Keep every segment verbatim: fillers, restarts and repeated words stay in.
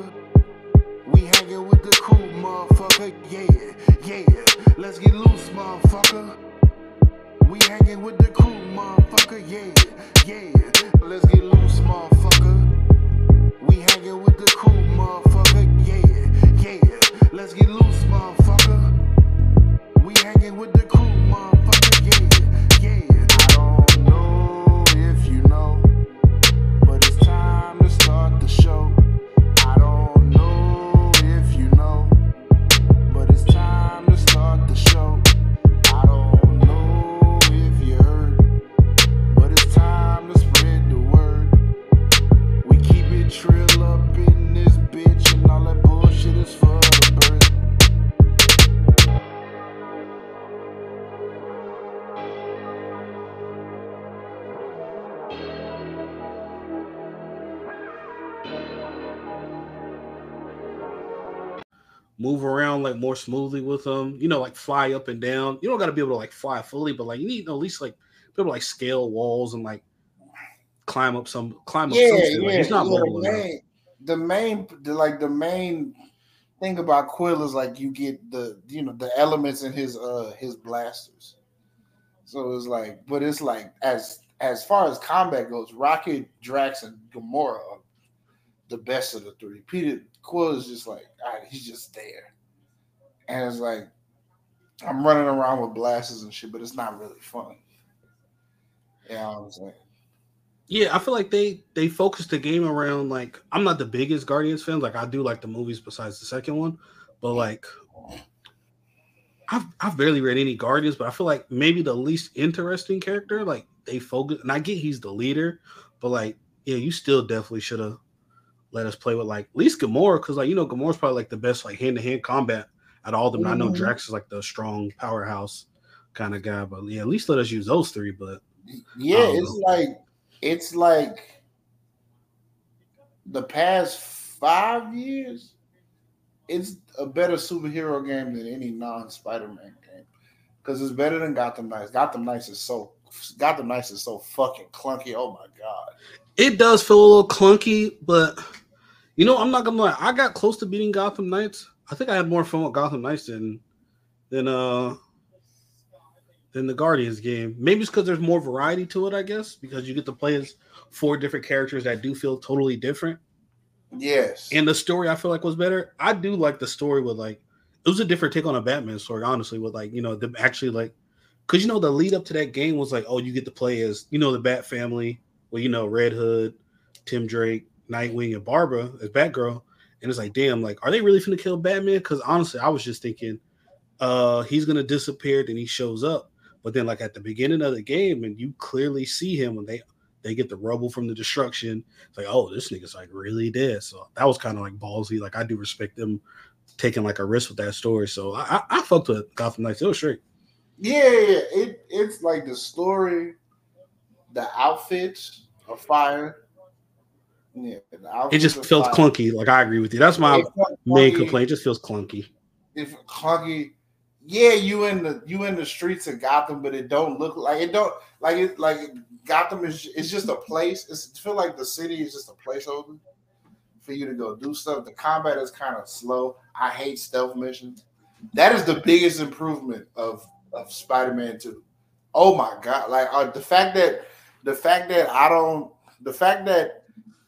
motherfucker. We hanging with the cool motherfucker. Yeah, yeah. Let's get loose, motherfucker. We hanging with the cool motherfucker. Yeah, yeah. Let's get loose, motherfucker. We hanging with the cool motherfucker. Yeah, yeah. Let's get loose, motherfucker. We hanging with the cool motherfucker. Yeah, yeah. I don't know if you know, but it's time to start the show. I don't know if you know, but it's time to start the show. I don't know if you heard, but it's time to spread the word. We keep it trill up in this bitch, and all that bullshit is for the bird. Move around like more smoothly with them, you know, like fly up and down. You don't got to be able to like fly fully, but like you need at least like be able to like scale walls and like climb up some climb up. Yeah, something. Yeah. Like, it's not yeah, the, main, the main, the, like the main thing about Quill is like you get the you know the elements in his uh his blasters. So it's like, but it's like as as far as combat goes, Rocket, Drax, and Gamora are the best of the three. Peter Quill is just like, all right, he's just there. And it's like, I'm running around with blasters and shit, but it's not really fun. Yeah, you know what I'm saying? Yeah, I feel like they they focus the game around, like, I'm not the biggest Guardians fan. Like, I do like the movies besides the second one. But, like, I've, I've barely read any Guardians, but I feel like maybe the least interesting character, like, they focus. And I get he's the leader, but, like, yeah, you still definitely should have let us play with, like, at least Gamora, because, like, you know, Gamora's probably, like, the best, like, hand-to-hand combat out of all of them. Mm-hmm. I know Drax is, like, the strong powerhouse kind of guy, but, yeah, at least let us use those three, but... Yeah, it's know. like, it's like the past five years, it's a better superhero game than any non-Spider-Man game, because it's better than Gotham Knights. Gotham Knights is so... Gotham Knights is so fucking clunky. Oh, my God. It does feel a little clunky, but... You know, I'm not gonna lie. I got close to beating Gotham Knights. I think I had more fun with Gotham Knights than than uh than the Guardians game. Maybe it's because there's more variety to it, I guess, because you get to play as four different characters that do feel totally different. Yes. And the story, I feel like, was better. I do like the story with, like, it was a different take on a Batman story, honestly, with, like, you know, them actually, like, because, you know, the lead up to that game was like, oh, you get to play as, you know, the Bat family, well, you know, Red Hood, Tim Drake, Nightwing, and Barbara as Batgirl, and it's like, damn, like, are they really finna kill Batman? Because honestly, I was just thinking, uh, he's gonna disappear, then he shows up, but then, like, at the beginning of the game, and you clearly see him when they they get the rubble from the destruction. It's like, oh, this nigga's like really dead. So that was kind of like ballsy. Like, I do respect them taking like a risk with that story. So I, I, I fucked with Gotham Knights. It was straight. Yeah, yeah, it it's like the story, the outfits are fire. Yeah, it just feels fire. Clunky. Like, I agree with you. That's my main complaint. It just feels clunky. It's clunky. Yeah, you in the you in the streets of Gotham, but it don't look like it don't like it like Gotham is it's just a place. It's it feel like the city is just a placeholder for you to go do stuff. The combat is kind of slow. I hate stealth missions. That is the biggest improvement of of Spider-Man two. Oh my God! Like uh, the fact that the fact that I don't the fact that.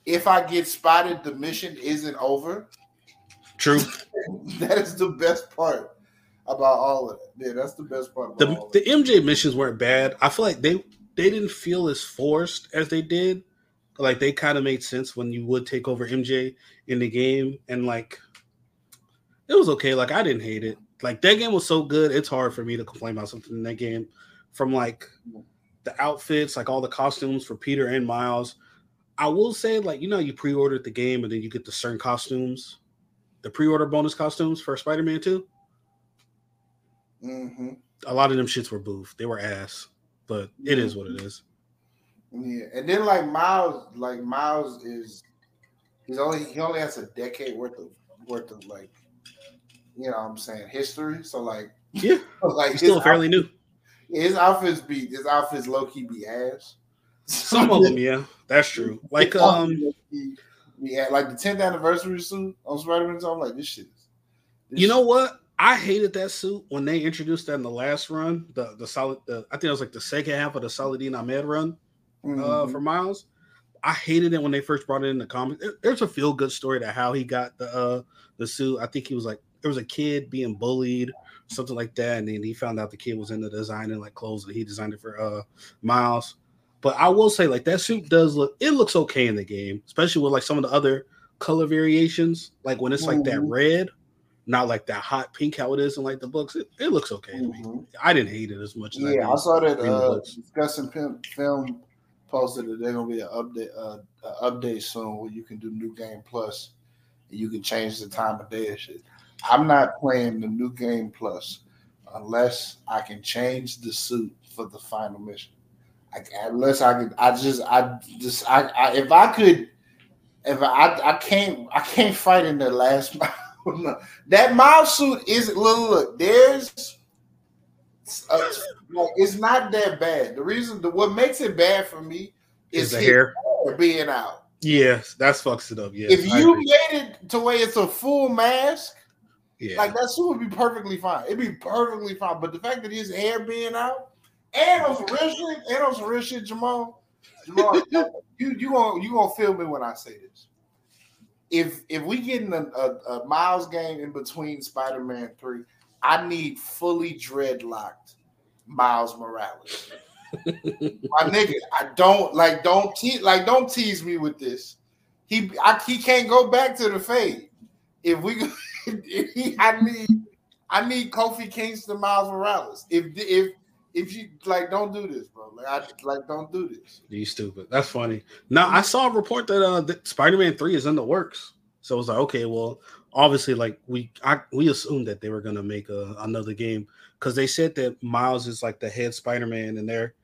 If I get spotted, the mission isn't over. True. That is the best part about all of it. Yeah, that's the best part about the, all of it. The M J missions weren't bad. I feel like they, they didn't feel as forced as they did. Like, they kind of made sense when you would take over M J in the game. And, like, it was okay. Like, I didn't hate it. Like, that game was so good, it's hard for me to complain about something in that game. From, like, the outfits, like, all the costumes for Peter and Miles. I will say, like, you know, you pre-ordered the game and then you get the certain costumes, the pre-order bonus costumes for Spider-Man two. Mm-hmm. A lot of them shits were boof. They were ass, but it is what it is. Yeah, and then like Miles, like Miles is, he's only he only has a decade worth of worth of like, you know, what I'm saying, history. So like, yeah, like he's still fairly outfit, new. His outfits be his outfits low key be ass. Some of them, yeah, that's true. Like, um, we had like the tenth anniversary suit on Spider-Man two. I'm like, this shit is. This you know shit. What? I hated that suit when they introduced that in the last run. The the solid. The, I think it was like the second half of the Saladin Ahmed run mm-hmm. uh, for Miles. I hated it when they first brought it in the comics. It, there's a feel good story to how he got the uh, the suit. I think he was like there was a kid being bullied, something like that, and then he found out the kid was into designing like clothes and he designed it for uh, Miles. But I will say, like, that suit does look, it looks okay in the game, especially with like some of the other color variations. Like when it's like mm-hmm. that red, not like that hot pink how it is in like the books. It, it looks okay to mm-hmm. me. I didn't hate it as much as yeah, I did. Yeah, I saw that uh, discussing pimp film posted that they're gonna be an update, uh, an update soon where you can do New Game Plus and you can change the time of day and shit. I'm not playing the New Game Plus unless I can change the suit for the final mission. I, unless I could, I just, I just, I, I if I could, if I, I, I can't, I can't fight in the last mile. That mile suit isn't. Look, look, there's, a, like, it's not that bad. The reason, the what makes it bad for me is, is the hair being out. Yes, that's fucks it up. Yeah, if I you agree. Made it to where it's a full mask, yeah, like that suit would be perfectly fine. It'd be perfectly fine. But the fact that his hair being out. And on some real shit, and on some real shit, Jamal. Jamal, you you gonna you gonna feel me when I say this. If if we getting a, a, a Miles game in between Spider-Man three, I need fully dreadlocked Miles Morales. My nigga, I don't like don't te- like don't tease me with this. He I, he can't go back to the fade. If we if he, I need I need Kofi Kingston Miles Morales. If if If you like, don't do this, bro. Like, I like, don't do this. You stupid. That's funny. Now, I saw a report that, uh, that Spider-Man three is in the works. So it's like, okay, well, obviously, like we I, we assumed that they were gonna make a, another game because they said that Miles is like the head Spider-Man in their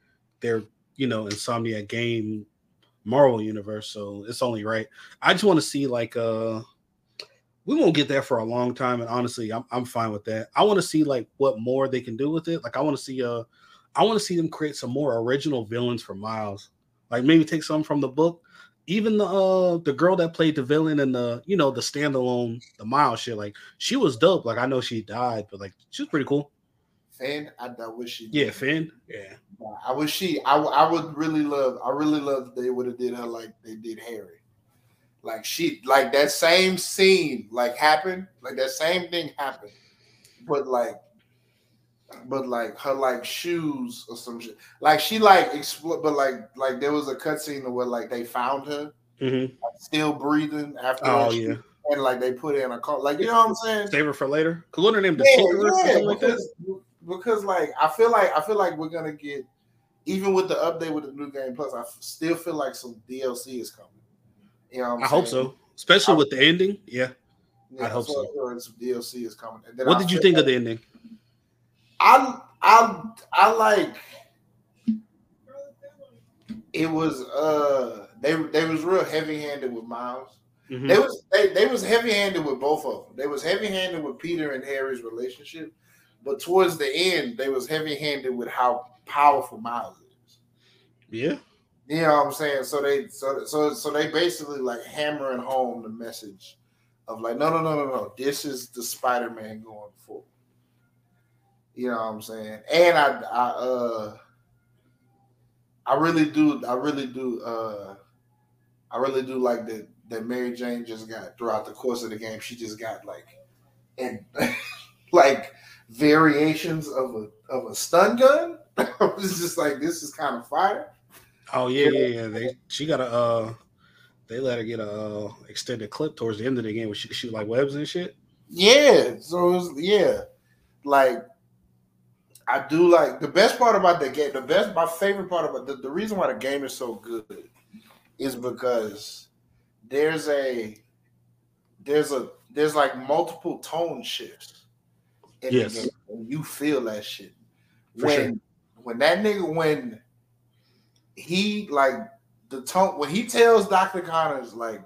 their you know Insomniac game Marvel universe. So it's only right. I just want to see like uh. We won't get there for a long time, and honestly, I'm I'm fine with that. I want to see like what more they can do with it. Like I want to see uh, I want to see them create some more original villains for Miles. Like maybe take something from the book. Even the uh the girl that played the villain in the you know the standalone the Miles shit. Like she was dope. Like I know she died, but like she was pretty cool. Finn, I, I wish she. Did. Yeah, Finn. Yeah. I wish she. I I would really love. I really love that they would have did her like they did Harry. Like she, like that same scene, like happened, like that same thing happened, but like, but like her like shoes or some shit. Like she like explode, but like like there was a cutscene where like they found her mm-hmm. like, still breathing after. Oh yeah, shoot, and like they put her in a car. Like you know what I'm saying? Save her for later. Cause what her name? Yeah, yeah, yeah, like because, that? because like I feel like I feel like we're gonna get even with the update with the New Game Plus. I still feel like some D L C is coming. You know I saying? Hope so, especially I, with the ending. Yeah, yeah I hope so. so. Some D L C is coming. And then what I did you think like, of the ending? I I I like. It was uh they they was real heavy handed with Miles. Mm-hmm. They was they, they was heavy handed with both of them. They was heavy handed with Peter and Harry's relationship, but towards the end they was heavy handed with how powerful Miles is. Yeah. You know what I'm saying? So they so so so they basically like hammering home the message of like no no no no no this is the Spider-Man going forward. You know what I'm saying? And I I uh I really do I really do uh I really do like that that Mary Jane just got throughout the course of the game she just got like and like variations of a of a stun gun. It's just like this is kind of fire. Oh yeah, yeah, yeah. They she got a uh, they let her get a uh, extended clip towards the end of the game where she shoot like webs and shit. Yeah, so it was, yeah, like I do like the best part about the game. The best, my favorite part about the the reason why the game is so good is because there's a there's a there's like multiple tone shifts. In yes, the game, and you feel that shit For when sure. when that nigga when. He like the tone when he tells Doctor Connors like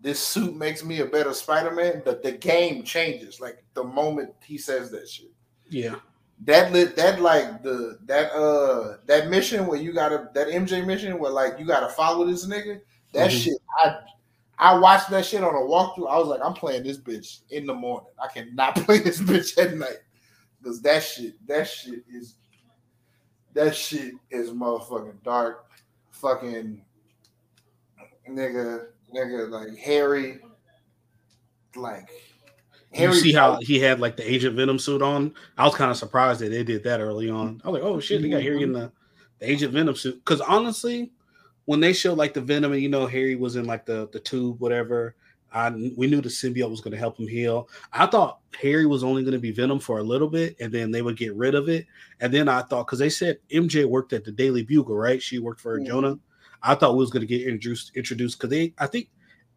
this suit makes me a better Spider-Man. The the game changes like the moment he says that shit. Yeah, that lit that like the that uh that mission where you gotta that M J mission where like you gotta follow this nigga. That mm-hmm. shit, I I watched that shit on a walkthrough. I was like, I'm playing this bitch in the morning. I cannot play this bitch at night. Because that shit, that shit is, that shit is motherfucking dark. Fucking nigga, nigga, like Harry, like Harry. You see how he had like the Agent Venom suit on? I was kind of surprised that they did that early on. I was like, oh shit, they got Harry in the, the Agent Venom suit. Because honestly, when they showed like the Venom and you know Harry was in like the, the tube, whatever, I we knew the symbiote was going to help him heal. I thought Harry was only going to be Venom for a little bit and then they would get rid of it. And then I thought, because they said M J worked at the Daily Bugle, right? She worked for yeah. Jonah. I thought we was going to get introduced introduced because they I think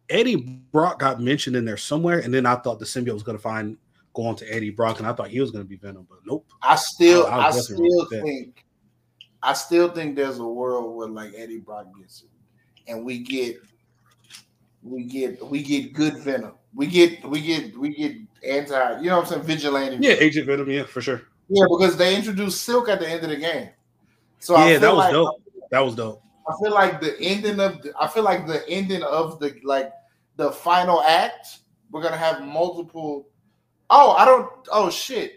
Eddie Brock got mentioned in there somewhere, and then I thought the symbiote was going to find go on to Eddie Brock, and I thought he was going to be Venom, but nope. I still I, I, I still think that. I still think there's a world where like Eddie Brock gets it, and we get we get we get good Venom. We get we get we get anti, you know what I'm saying, vigilante. Yeah, Venom. Agent Venom, yeah, for sure. Yeah, because they introduced Silk at the end of the game. So yeah, I feel that was like, dope. That was dope. I feel like the ending of the, I feel like the ending of the like the final act, we're gonna have multiple. Oh, I don't. Oh shit!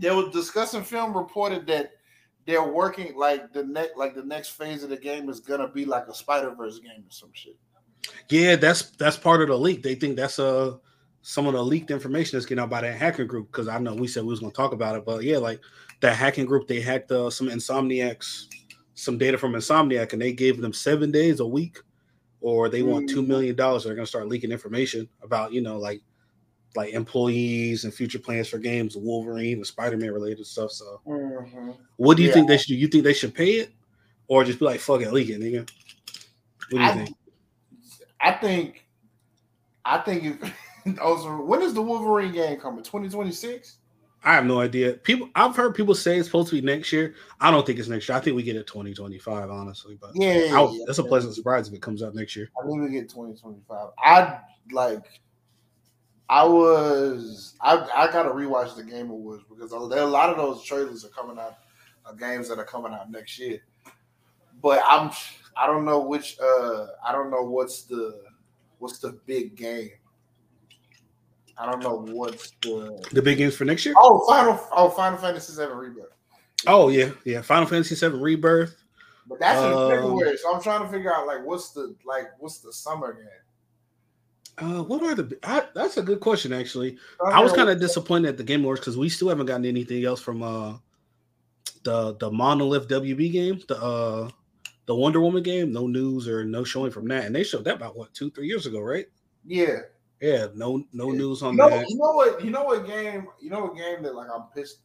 They were discussing film reported that they're working like the next like the next phase of the game is gonna be like a Spider-Verse game or some shit. Yeah, that's that's part of the leak. They think that's uh some of the leaked information that's getting out by that hacking group. Because I know we said we was gonna talk about it, but yeah, like that hacking group, they hacked uh, some Insomniacs. Some data from Insomniac, and they gave them seven days a week, or they want two million dollars. They're going to start leaking information about, you know, like like employees and future plans for games, Wolverine and Spider-Man related stuff. So, mm-hmm. what do you yeah. think they should do? You think they should pay it, or just be like, "Fuck it, leak it, nigga"? What do you I, think? I think, I think. If, also, when is the Wolverine game coming? twenty twenty-six I have no idea. People, I've heard people say it's supposed to be next year. I don't think it's next year. I think we get it twenty twenty-five honestly. But yeah, yeah, I, yeah that's yeah. a pleasant surprise if it comes out next year. I think we get twenty twenty-five I like. I was. I I gotta rewatch the Game Awards because a lot of those trailers are coming out, uh, games that are coming out next year. But I'm. I don't know which. Uh, I don't know what's the what's the big game. I don't know what's the the big games for next year. Oh, final oh Final Fantasy seven Rebirth. Oh yeah, yeah, Final Fantasy seven Rebirth. But that's um, in February, so I'm trying to figure out like what's the like what's the summer game. Uh, what are the? I, that's a good question actually. I, I was kind of disappointed at the Game Awards because we still haven't gotten anything else from uh the the Monolith W B game, the uh the Wonder Woman game. No news or no showing from that, and they showed that about what two three years ago, right? Yeah. Yeah, no, no news on you know, that. You know what? You know what game? You know what game that like I'm pissed.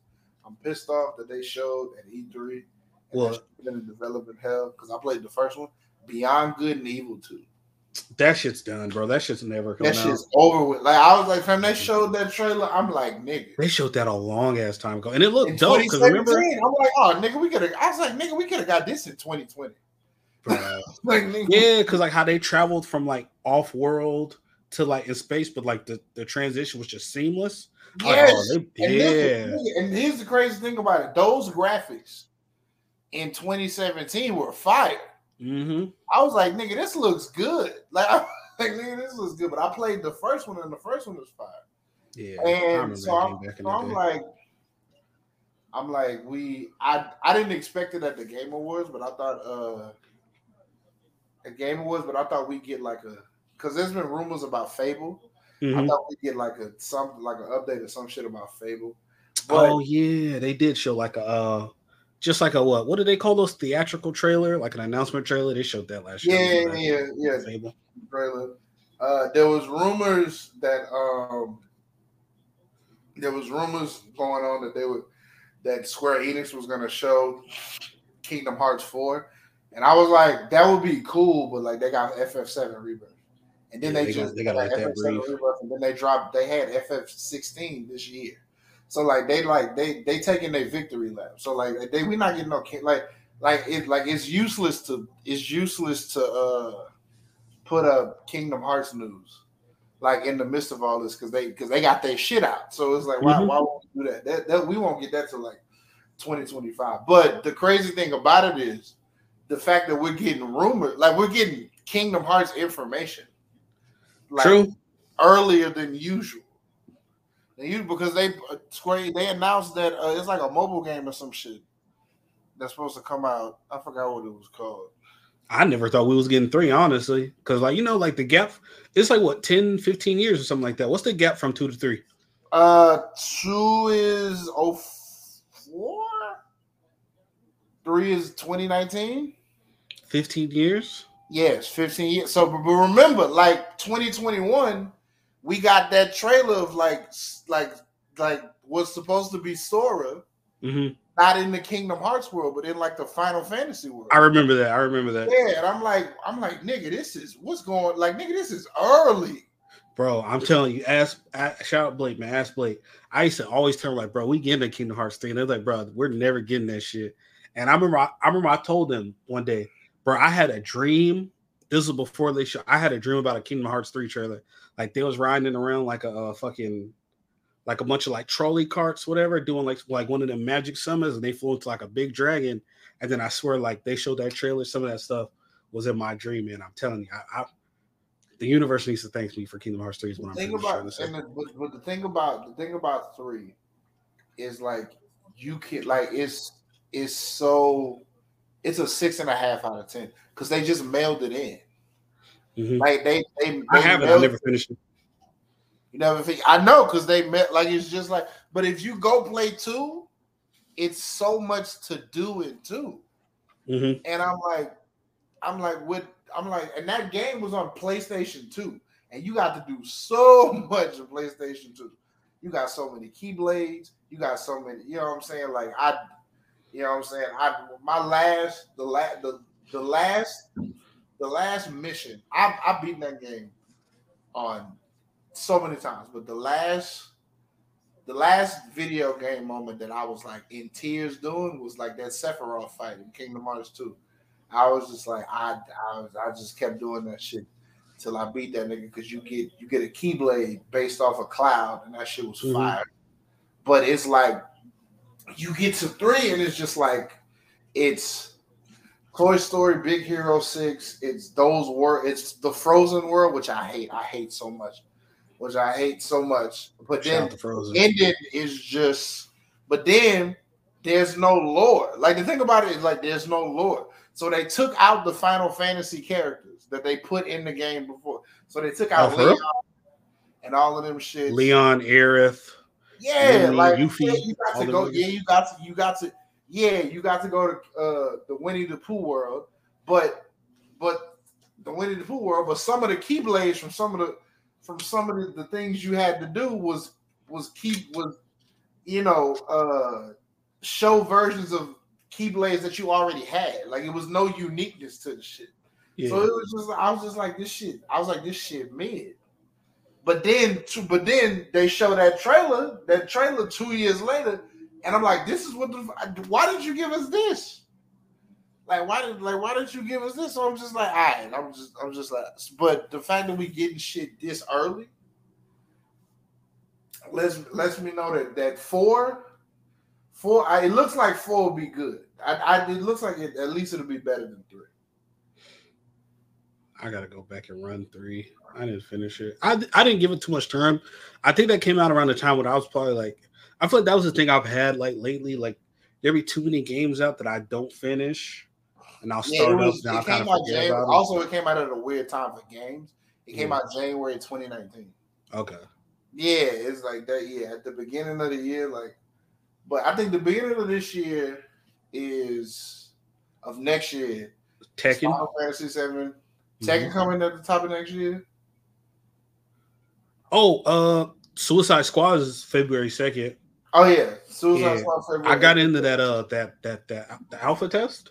I'm pissed off that they showed at E three What? Been in development hell because I played the first one, Beyond Good and Evil two. That shit's done, bro. That shit's never coming out. That shit's over with. Like I was like, when they showed that trailer, I'm like, nigga. They showed that a long ass time ago, and it looked dope. Because remember, I'm like, oh, nigga, we could have. I was like, nigga, we could have got this in twenty twenty Like, nigga. Yeah, because like how they traveled from like off world. To like in space, but like the, the transition was just seamless. Yes. Like, oh, they, yeah. And, this, and here's the crazy thing about it. Those graphics in twenty seventeen were fire. Mm-hmm. I was like, nigga, this looks good. Like, I was like, nigga, this looks good. But I played the first one and the first one was fire. Yeah. And so I'm, so I'm like, I'm like, we I, I didn't expect it at the Game Awards, but I thought uh the Game Awards, but I thought we'd get like a because there's been rumors about Fable. Mm-hmm. I thought we'd get like a some like an update or some shit about Fable. But, oh yeah, they did show like a uh, just like a what? What do they call those theatrical trailer? Like an announcement trailer? They showed that last yeah, year. Yeah, yeah, yeah. Fable trailer. Uh, there was rumors that um, there was rumors going on that they would that Square Enix was going to show Kingdom Hearts four, and I was like, that would be cool, but like they got F F seven Rebirth. And then yeah, they, they just got, they got like that Rebirth, and then they dropped. They had F F sixteen this year, so like they like they they taking their victory lap. So like they we're not getting no like like it like it's useless to it's useless to uh, put up Kingdom Hearts news like in the midst of all this because they because they got their shit out. So it's like why mm-hmm. why won't we do that? that? That we won't get that to like twenty twenty-five But the crazy thing about it is the fact that we're getting rumored like we're getting Kingdom Hearts information. like True. earlier than usual. They usually because they Square they announced that uh, it's like a mobile game or some shit that's supposed to come out. I forgot what it was called. I never thought we was getting three, honestly. Because, like, you know, like the gap, it's like, what, ten, fifteen years or something like that. What's the gap from two to three? Uh, two is oh four? Three is twenty nineteen? fifteen years? Yes, fifteen years. So, but remember, like, twenty twenty-one, we got that trailer of, like, like, like what's supposed to be Sora. Mm-hmm. Not in the Kingdom Hearts world, but in like the Final Fantasy world. I remember that. I remember that. Yeah, and I'm like, I'm like, nigga, this is what's going. Like, nigga, this is early, bro. I'm telling you, ask, ask shout out Blake, man, ask Blake. I used to always tell him like, bro, we getting that Kingdom Hearts three, and they're like, bro, we're never getting that shit. And I remember, I, I remember, I told them one day, bro, I had a dream. This was before they show. I had a dream about a Kingdom Hearts three trailer. Like they was riding around like a, a fucking. Like a bunch of like trolley carts, whatever, doing like like one of them magic summons, and they flew into like a big dragon. And then I swear, like they showed that trailer, some of that stuff was in my dream, man. I'm telling you, I, I the universe needs to thank me for Kingdom Hearts three. Is what I'm think about, sure and the, but, but the thing about the thing about three is like you can like it's it's so it's a six and a half out of ten because they just mailed it in. Mm-hmm. Like they they, they I haven't. I never finished it. You never think I know because they met like it's just like, but if you go play two, it's so much to do in two. Mm-hmm. And I'm like, I'm like, what I'm like, and that game was on PlayStation two, and you got to do so much of PlayStation two. You got so many keyblades, you got so many, you know what I'm saying? Like, I you know what I'm saying? I my last the last the, the last the last mission, I've I've beaten that game on so many times, but the last the last video game moment that I was like in tears doing was like that Sephiroth fight in Kingdom Hearts two. I was just like I I, was, I just kept doing that shit till I beat that nigga because you get you get a keyblade based off a cloud and that shit was mm-hmm. fire. But it's like you get to three and it's just like it's Toy Story, Big Hero six. It's those were it's the Frozen world, which I hate. I hate so much. Which I hate so much, but then the ending is just. But then there's no lore. Like the thing about it is like there's no lore. So they took out the Final Fantasy characters that they put in the game before. So they took out oh, Leon and all of them shit. Leon, Aerith. Yeah, Lily, like Yuffie, yeah, you got to go. Yeah, you got to. You got to. Yeah, you got to go to uh, the Winnie the Pooh world, but but the Winnie the Pooh world. But some of the keyblades from some of the. From some of the, the things you had to do was was keep was you know uh show versions of keyblades that you already had. Like it was no uniqueness to the shit. Yeah. So it was just I was just like this shit. I was like this shit mid. But then to, but then they show that trailer that trailer two years later, and I'm like this is what the why did you give us this? Like why did like why didn't you give us this? So I'm just like, all right, I'm just I'm just like, but the fact that we getting shit this early lets lets me know that that four, four, I, it looks like four will be good. I, I it looks like it, at least it'll be better than three. I gotta go back and run three. I didn't finish it. I I didn't give it too much time. I think that came out around the time when I was probably like, I feel like that was the thing I've had like lately. Like there be too many games out that I don't finish. And I'll start yeah, it was, up now. It came out January, it. Also, it came out at a weird time for games. It came yeah. out January twenty nineteen. Okay. Yeah, it's like that. Yeah, at the beginning of the year, like, but I think the beginning of this year is of next year. Tekken, Final Fantasy seven, mm-hmm. Tekken coming at the top of next year. Oh, uh, Suicide Squad is February second. Oh yeah, Suicide yeah. Squad. February I got into that uh that that that the alpha test.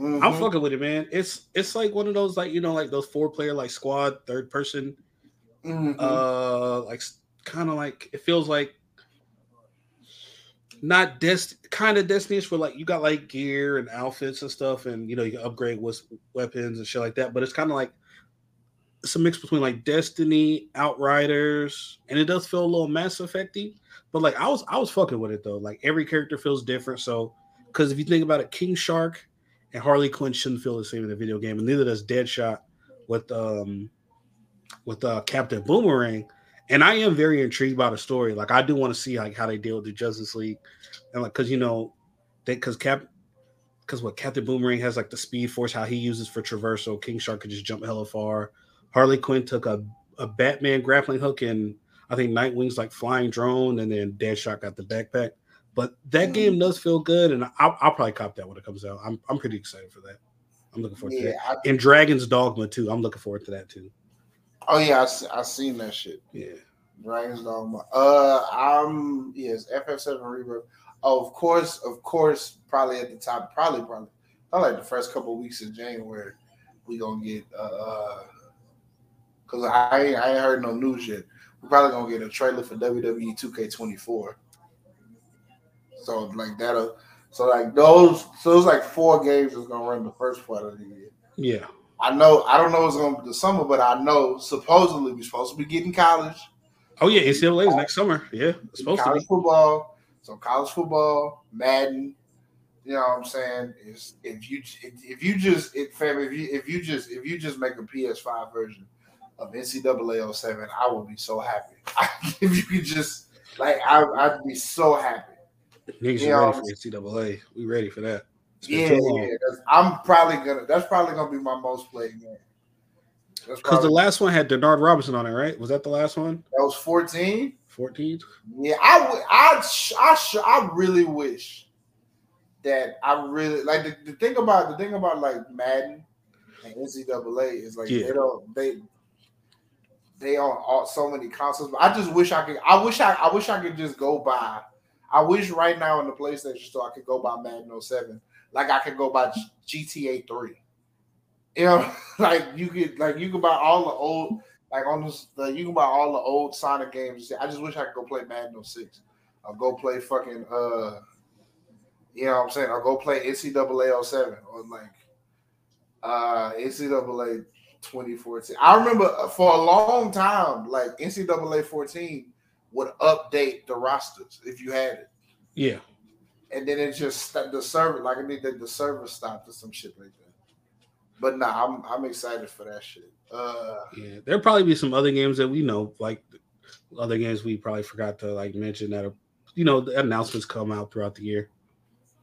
Mm-hmm. I'm fucking with it, man. It's it's like one of those, like, you know, like those four player, like squad, third person, mm-hmm. uh, like kind of like it feels like not dest kind of Destiny is for like you got like gear and outfits and stuff, and you know you can upgrade with weapons and shit like that. But it's kind of like it's a mix between like Destiny, Outriders, and it does feel a little Mass Effect-y. But like I was I was fucking with it though. Like every character feels different. So because if you think about it, King Shark and Harley Quinn shouldn't feel the same in the video game, and neither does Deadshot with um with uh, Captain Boomerang, and I am very intrigued by the story. Like, I do want to see like how they deal with the Justice League, and like because you know, they because Cap, because what Captain Boomerang has like the Speed Force, how he uses for traversal. King Shark could just jump hella far. Harley Quinn took a a Batman grappling hook, and I think Nightwing's like flying drone, and then Deadshot got the backpack. But that mm. game does feel good, and I'll, I'll probably cop that when it comes out. I'm I'm pretty excited for that. I'm looking forward yeah, to that. I, and Dragon's Dogma too. I'm looking forward to that too. Oh yeah, I I seen that shit. Yeah, Dragon's Dogma. Uh, I'm yes, F F seven Rebirth. Oh, of course, of course, probably at the top. Probably, probably. I like the first couple of weeks of January. We gonna get uh, because uh, I I ain't heard no news yet. We're probably gonna get a trailer for W W E two K twenty-four. So like that'll. So like those, so it's like four games that's gonna run the first part of the year. Yeah, I know. I don't know what's gonna be the summer, but I know supposedly we're supposed to be getting college. Oh yeah, N C double A is next summer. Yeah, it's supposed to be football. So college football, Madden. You know what I'm saying? It's, if you if, if you just it, fam, if you if you just if you just make a P S five version of N C double A oh seven, I will be so happy. If you could just like, I, I'd be so happy. Niggas, you know, ready for N C double A. We ready for that. Yeah, yeah. I'm probably gonna. That's probably gonna be my most played game. Because the last one had Denard Robinson on it, right? Was that the last one? That was fourteen. fourteen. Yeah, I, I, I, I really wish that I really like the, the thing about the thing about like Madden and N C double A is like yeah. they don't they they own all, so many consoles. But I just wish I could. I wish I. I wish I could just go buy. I wish right now in the PlayStation store I could go buy Madden oh seven, like I could go buy G T A three. You know, like you could like you could buy all the old like on this like you can buy all the old Sonic games. I just wish I could go play Madden oh six. I'll go play fucking uh, you know what I'm saying? I'll go play N C double A oh seven or like uh N C double A twenty fourteen. I remember for a long time, like N C double A fourteen. Would update the rosters if you had it. Yeah. And then it just the server, like I mean, the server stopped or some shit like that. But nah, I'm I'm excited for that shit. Uh, yeah, there'll probably be some other games that we know, like other games we probably forgot to like mention that are, you know, the announcements come out throughout the year.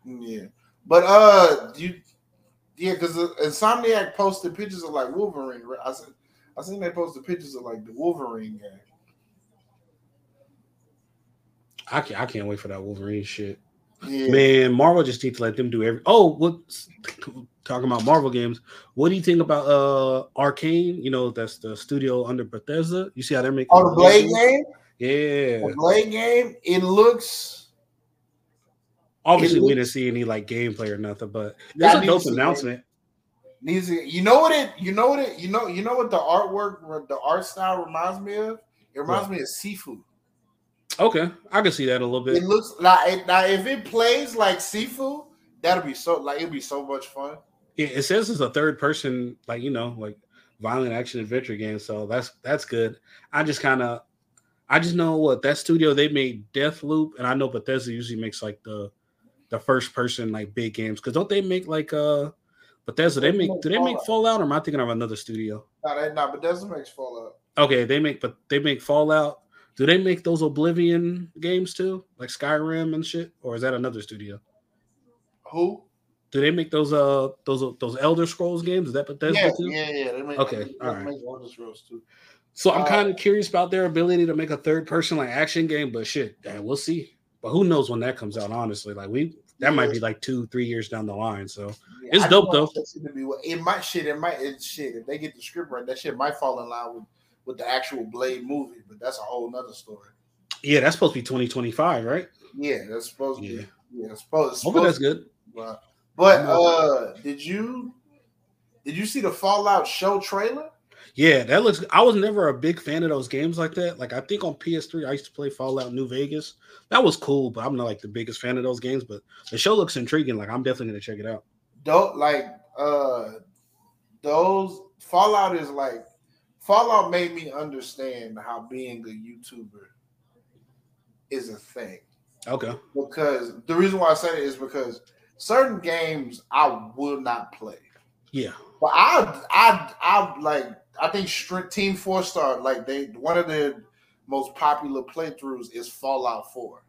Yeah, but uh, you yeah, because Insomniac posted pictures of like Wolverine. I seen, I seen they posted pictures of like the Wolverine game. I can't, I can't wait for that Wolverine shit. Yeah. Man, Marvel just needs to let them do every... Oh, what? Talking about Marvel games, what do you think about uh, Arcane? You know, that's the studio under Bethesda. You see how they're making... Oh, the Blade game? Yeah. The Blade game, it looks... Obviously, it looks, we didn't see any, like, gameplay or nothing, but that's a dope announcement. Needs to, you know what it... You know what it... You know, you know what the artwork, the art style reminds me of? It reminds what? me of Sifu. Okay, I can see that a little bit. It looks like now if it plays like Sifu, that'll be so like it'll be so much fun. Yeah, it says it's a third person, like you know, like violent action adventure game. So that's that's good. I just kind of, I just know what that studio they made Deathloop, and I know Bethesda usually makes like the the first person like big games because don't they make like uh Bethesda they make do they make Fallout or am I thinking of another studio? No, they, no, Bethesda makes Fallout. Okay, they make but they make Fallout. Do they make those Oblivion games too, like Skyrim and shit, or is that another studio? Who? Do they make those uh those those Elder Scrolls games? Is that Bethesda yeah, too? Yeah, yeah, they make, okay, they, all they right. Make Elder Scrolls too. So I'm uh, kind of curious about their ability to make a third person like action game, but shit, damn, we'll see. But who knows when that comes out? Honestly, like we that yeah. might be like two, three years down the line. So yeah, it's I dope though. It, be, it might shit. It might it, shit. If they get the script right, that shit might fall in line with. With the actual Blade movie, but that's a whole nother story. Yeah, that's supposed to be twenty twenty-five, right? Yeah, that's supposed to yeah. be. Yeah, it's supposed, it's supposed Hopefully that's good. But, but uh did you did you see the Fallout show trailer? Yeah, that looks I was never a big fan of those games like that. Like I think on P S three I used to play Fallout New Vegas. That was cool, but I'm not like the biggest fan of those games, but the show looks intriguing. Like I'm definitely gonna check it out. Don't like uh those Fallout is like Fallout made me understand how being a YouTuber is a thing. Okay. Because the reason why I said it is because certain games I will not play. Yeah. But I, I, I like I think Team Four Star, like they, one of their most popular playthroughs is Fallout four,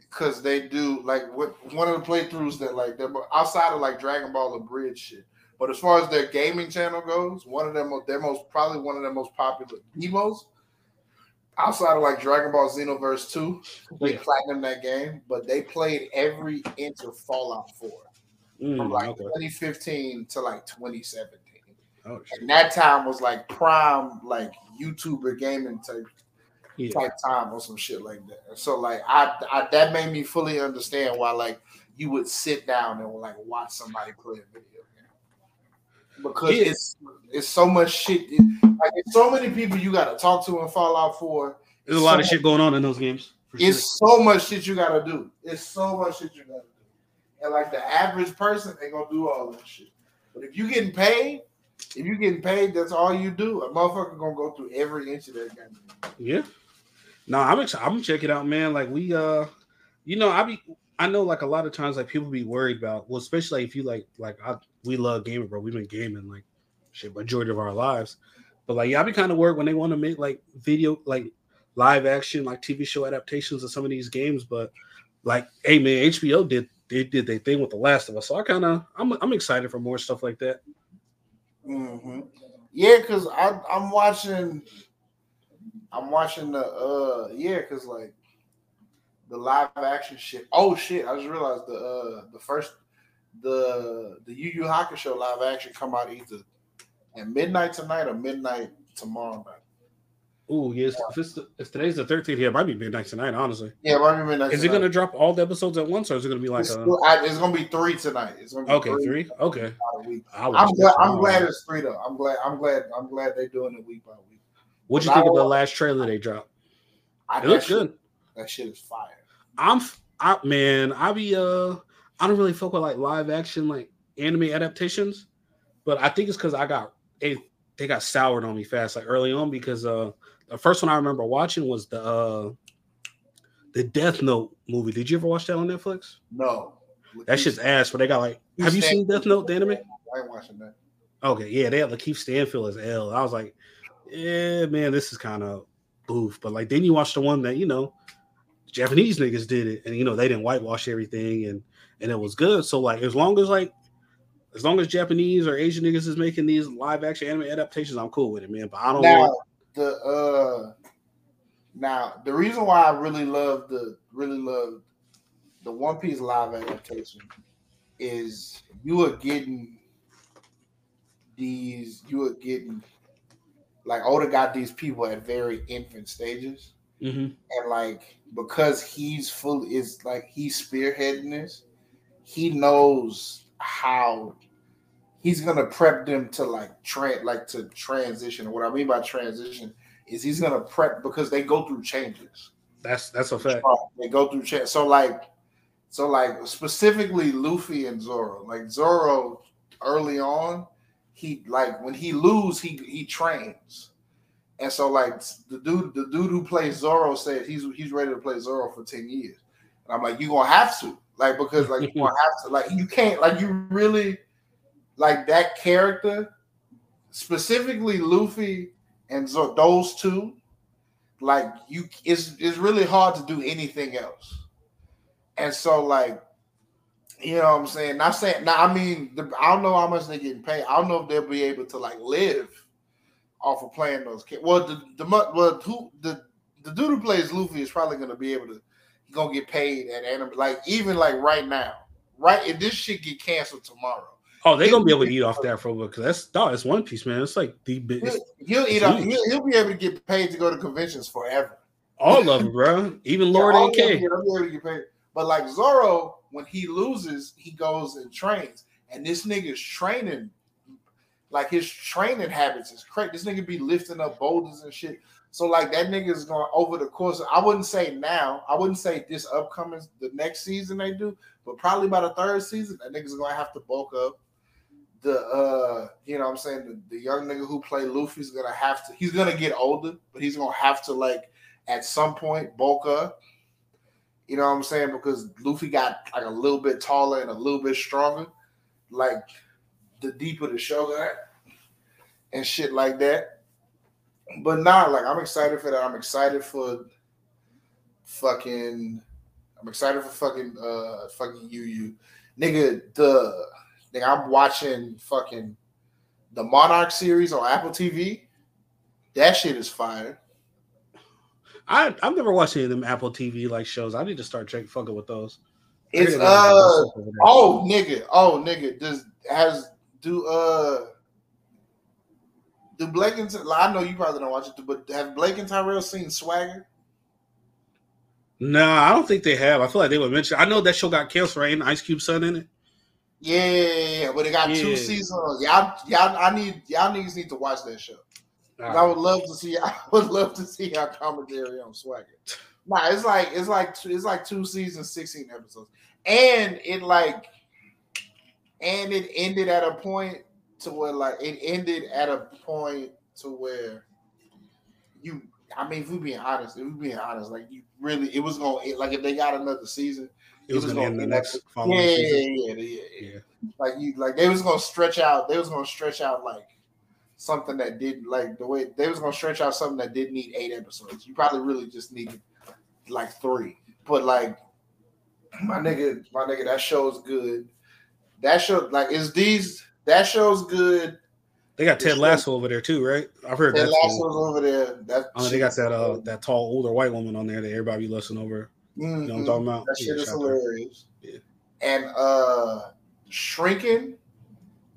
because they do like what one of the playthroughs that like they're outside of like Dragon Ball and Bridge shit. But as far as their gaming channel goes, one of their most, their most probably one of their most popular demos outside of like Dragon Ball Xenoverse two, they yeah. platinum that game, but they played every inch of Fallout four mm, from like okay. twenty fifteen to like twenty seventeen. Oh, and that time was like prime, like YouTuber gaming type, yeah. type time or some shit like that. So like I, I that made me fully understand why like you would sit down and like watch somebody play a video. Because yeah. it's it's so much shit. It, like it's so many people you gotta talk to in Fallout four. There's a lot so of shit going on in those games. It's sure. so much shit you gotta do. It's so much shit you gotta do. And like the average person ain't gonna do all that shit. But if you getting paid, if you getting paid, that's all you do. A motherfucker gonna go through every inch of that goddamn. Yeah. No, I'm excited. I'm gonna check it out, man. Like we, uh, you know, I be. I know, like a lot of times, like people be worried about. Well, especially if you like, like I, we love gaming, bro. We've been gaming like shit majority of our lives. But like, y'all yeah, be kind of worried when they want to make like video, like live action, like T V show adaptations of some of these games. But like, hey man, H B O did they did their thing with The Last of Us, so I kind of I'm I'm excited for more stuff like that. Mm-hmm. Yeah, cause I, I'm watching, I'm watching the uh yeah, cause like. The live action shit. Oh shit! I just realized the uh, the first the the Yu Yu Hakusho live action come out either at midnight tonight or midnight tomorrow night. Ooh yes, yeah. if, it's the, if today's the thirteenth, yeah, it might be midnight tonight. Honestly, yeah, it might be midnight. Is tonight. It gonna drop all the episodes at once, or is it gonna be like it's, a... still, I, it's gonna be three tonight? It's gonna be okay, three. three? Okay, I'm glad, I'm glad it's three though. I'm glad. I'm glad. I'm glad they're doing it week by week. What'd you think of the last trailer they dropped? I, it looks good. That shit is fire. I'm, I, man, I be, uh, I don't really fuck with like live action, like anime adaptations, but I think it's because I got, it, they got soured on me fast, like early on, because, uh, the first one I remember watching was the, uh, the Death Note movie. Did you ever watch that on Netflix? No. That shit's ass, but they got like, have you seen Death Note, the anime? I ain't watching that. Okay. Yeah. They had Lakeith Stanfield as L. I was like, yeah, man, this is kind of boof, but like, then you watch the one that, you know, Japanese niggas did it, and you know they didn't whitewash everything, and and it was good. So like, as long as like, as long as Japanese or Asian niggas is making these live action anime adaptations, I'm cool with it, man. But I don't now, want the uh, now the reason why I really love the really love the One Piece live adaptation is you are getting these, you are getting like Oda got these people at very infant stages. Mm-hmm. And like because he's full is like he's spearheading this, he knows how he's gonna prep them to like tra- like to transition. What I mean by transition is he's gonna prep because they go through changes. That's that's a fact. They go through change. So like so like specifically Luffy and Zoro. Like Zoro early on, he like when he lose, he he trains. And so, like the dude, the dude who plays Zoro said he's he's ready to play Zoro for ten years, and I'm like, you gonna have to, like, because like you gonna have to, like, you can't, like, you really, like that character, specifically Luffy and Zoro, those two, like you, it's it's really hard to do anything else, and so like, you know what I'm saying? Not saying, now I mean, the, I don't know how much they're getting paid. I don't know if they'll be able to like live off of playing those kids. Well, the the well, who the, the dude who plays Luffy is probably gonna be able to he's gonna get paid at anime. Like even like right now, right? If this shit get canceled tomorrow, oh, they're gonna be able to eat off that for a while, because that's dog. It's One Piece, man. It's like the biggest. He'll, he'll eat off. He'll, he'll be able to get paid to go to conventions forever. All of them, bro. Even Lord yeah, A K. He'll be able to get paid. But like Zoro, when he loses, he goes and trains, and this nigga's training. Like his training habits is crazy. This nigga be lifting up boulders and shit. So like that nigga is going over the course of, I wouldn't say now. I wouldn't say this upcoming, the next season they do, but probably by the third season, that nigga's gonna have to bulk up. The uh, you know what I'm saying, the, the young nigga who played Luffy's gonna have to. He's gonna get older, but he's gonna have to like at some point bulk up. You know what I'm saying? Because Luffy got like a little bit taller and a little bit stronger. Like the deeper the show got. and shit like that. But nah, like I'm excited for that. I'm excited for fucking. I'm excited for fucking uh fucking U U. Nigga, the nigga, I'm watching fucking the Monarch series on Apple T V. That shit is fire. I I've never watched any of them Apple T V like shows. I need to start checking fucking with those. It's uh oh nigga oh nigga does has do uh do Blake and I know you probably don't watch it, but have Blake and Tyrell seen Swagger? No, I don't think they have. I feel like they would mention. I know that show got canceled, right? And Ice Cube's son in it. Yeah, but it got yeah. two seasons. Y'all, y'all, I need y'all niggas need to watch that show. Right. I would love to see. I would love to see our commentary on Swagger. Nah, it's like it's like it's like two seasons, sixteen episodes, and it like, and it ended at a point to where like it ended at a point to where you. I mean, if we're being honest, if we're being honest, like you really, it was gonna it, like if they got another season, it, it was, was gonna, gonna end the next. Following yeah, season. Yeah, yeah, yeah, yeah, yeah. Like you, like they was gonna stretch out. They was gonna stretch out like something that didn't like the way they was gonna stretch out something that didn't need eight episodes. You probably really just needed like three. But like my nigga, my nigga, that show's good. That show, like, is these that show's good. They got Ted Lasso over there too, right? I've heard Ted Lasso's over there. That oh, they got that uh, that tall older white woman on there that everybody be lusting over. Mm-hmm. You know what I'm talking about? That shit yeah, is hilarious. Yeah. And uh, Shrinking,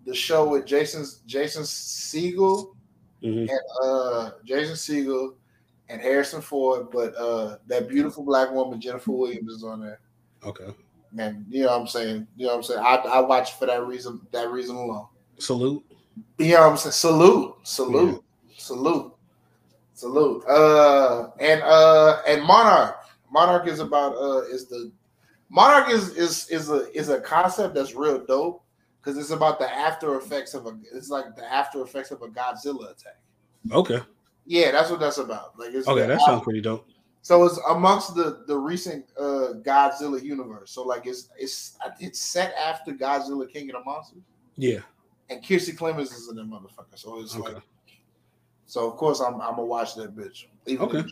the show with Jason Jason Segel mm-hmm. and uh, Jason Segel and Harrison Ford, but uh, that beautiful black woman Jennifer Williams is on there. Okay. Man, you know what I'm saying? You know what I'm saying? I I watch for that reason. That reason alone. Salute. You know what I'm saying? Salute, salute, yeah. salute, salute. Uh, and uh, and Monarch, Monarch is about uh, is the Monarch is is is a is a concept that's real dope because it's about the after effects of a. It's like the after effects of a Godzilla attack. Okay. Yeah, that's what that's about. Like, it's okay, that sounds pretty dope. So it's amongst the the recent uh, Godzilla universe. So like it's it's it's set after Godzilla King of the Monsters. Yeah. And Kiersey Clemens is in that motherfucker, so it's okay. like, so of course I'm I'm gonna watch that bitch. Okay,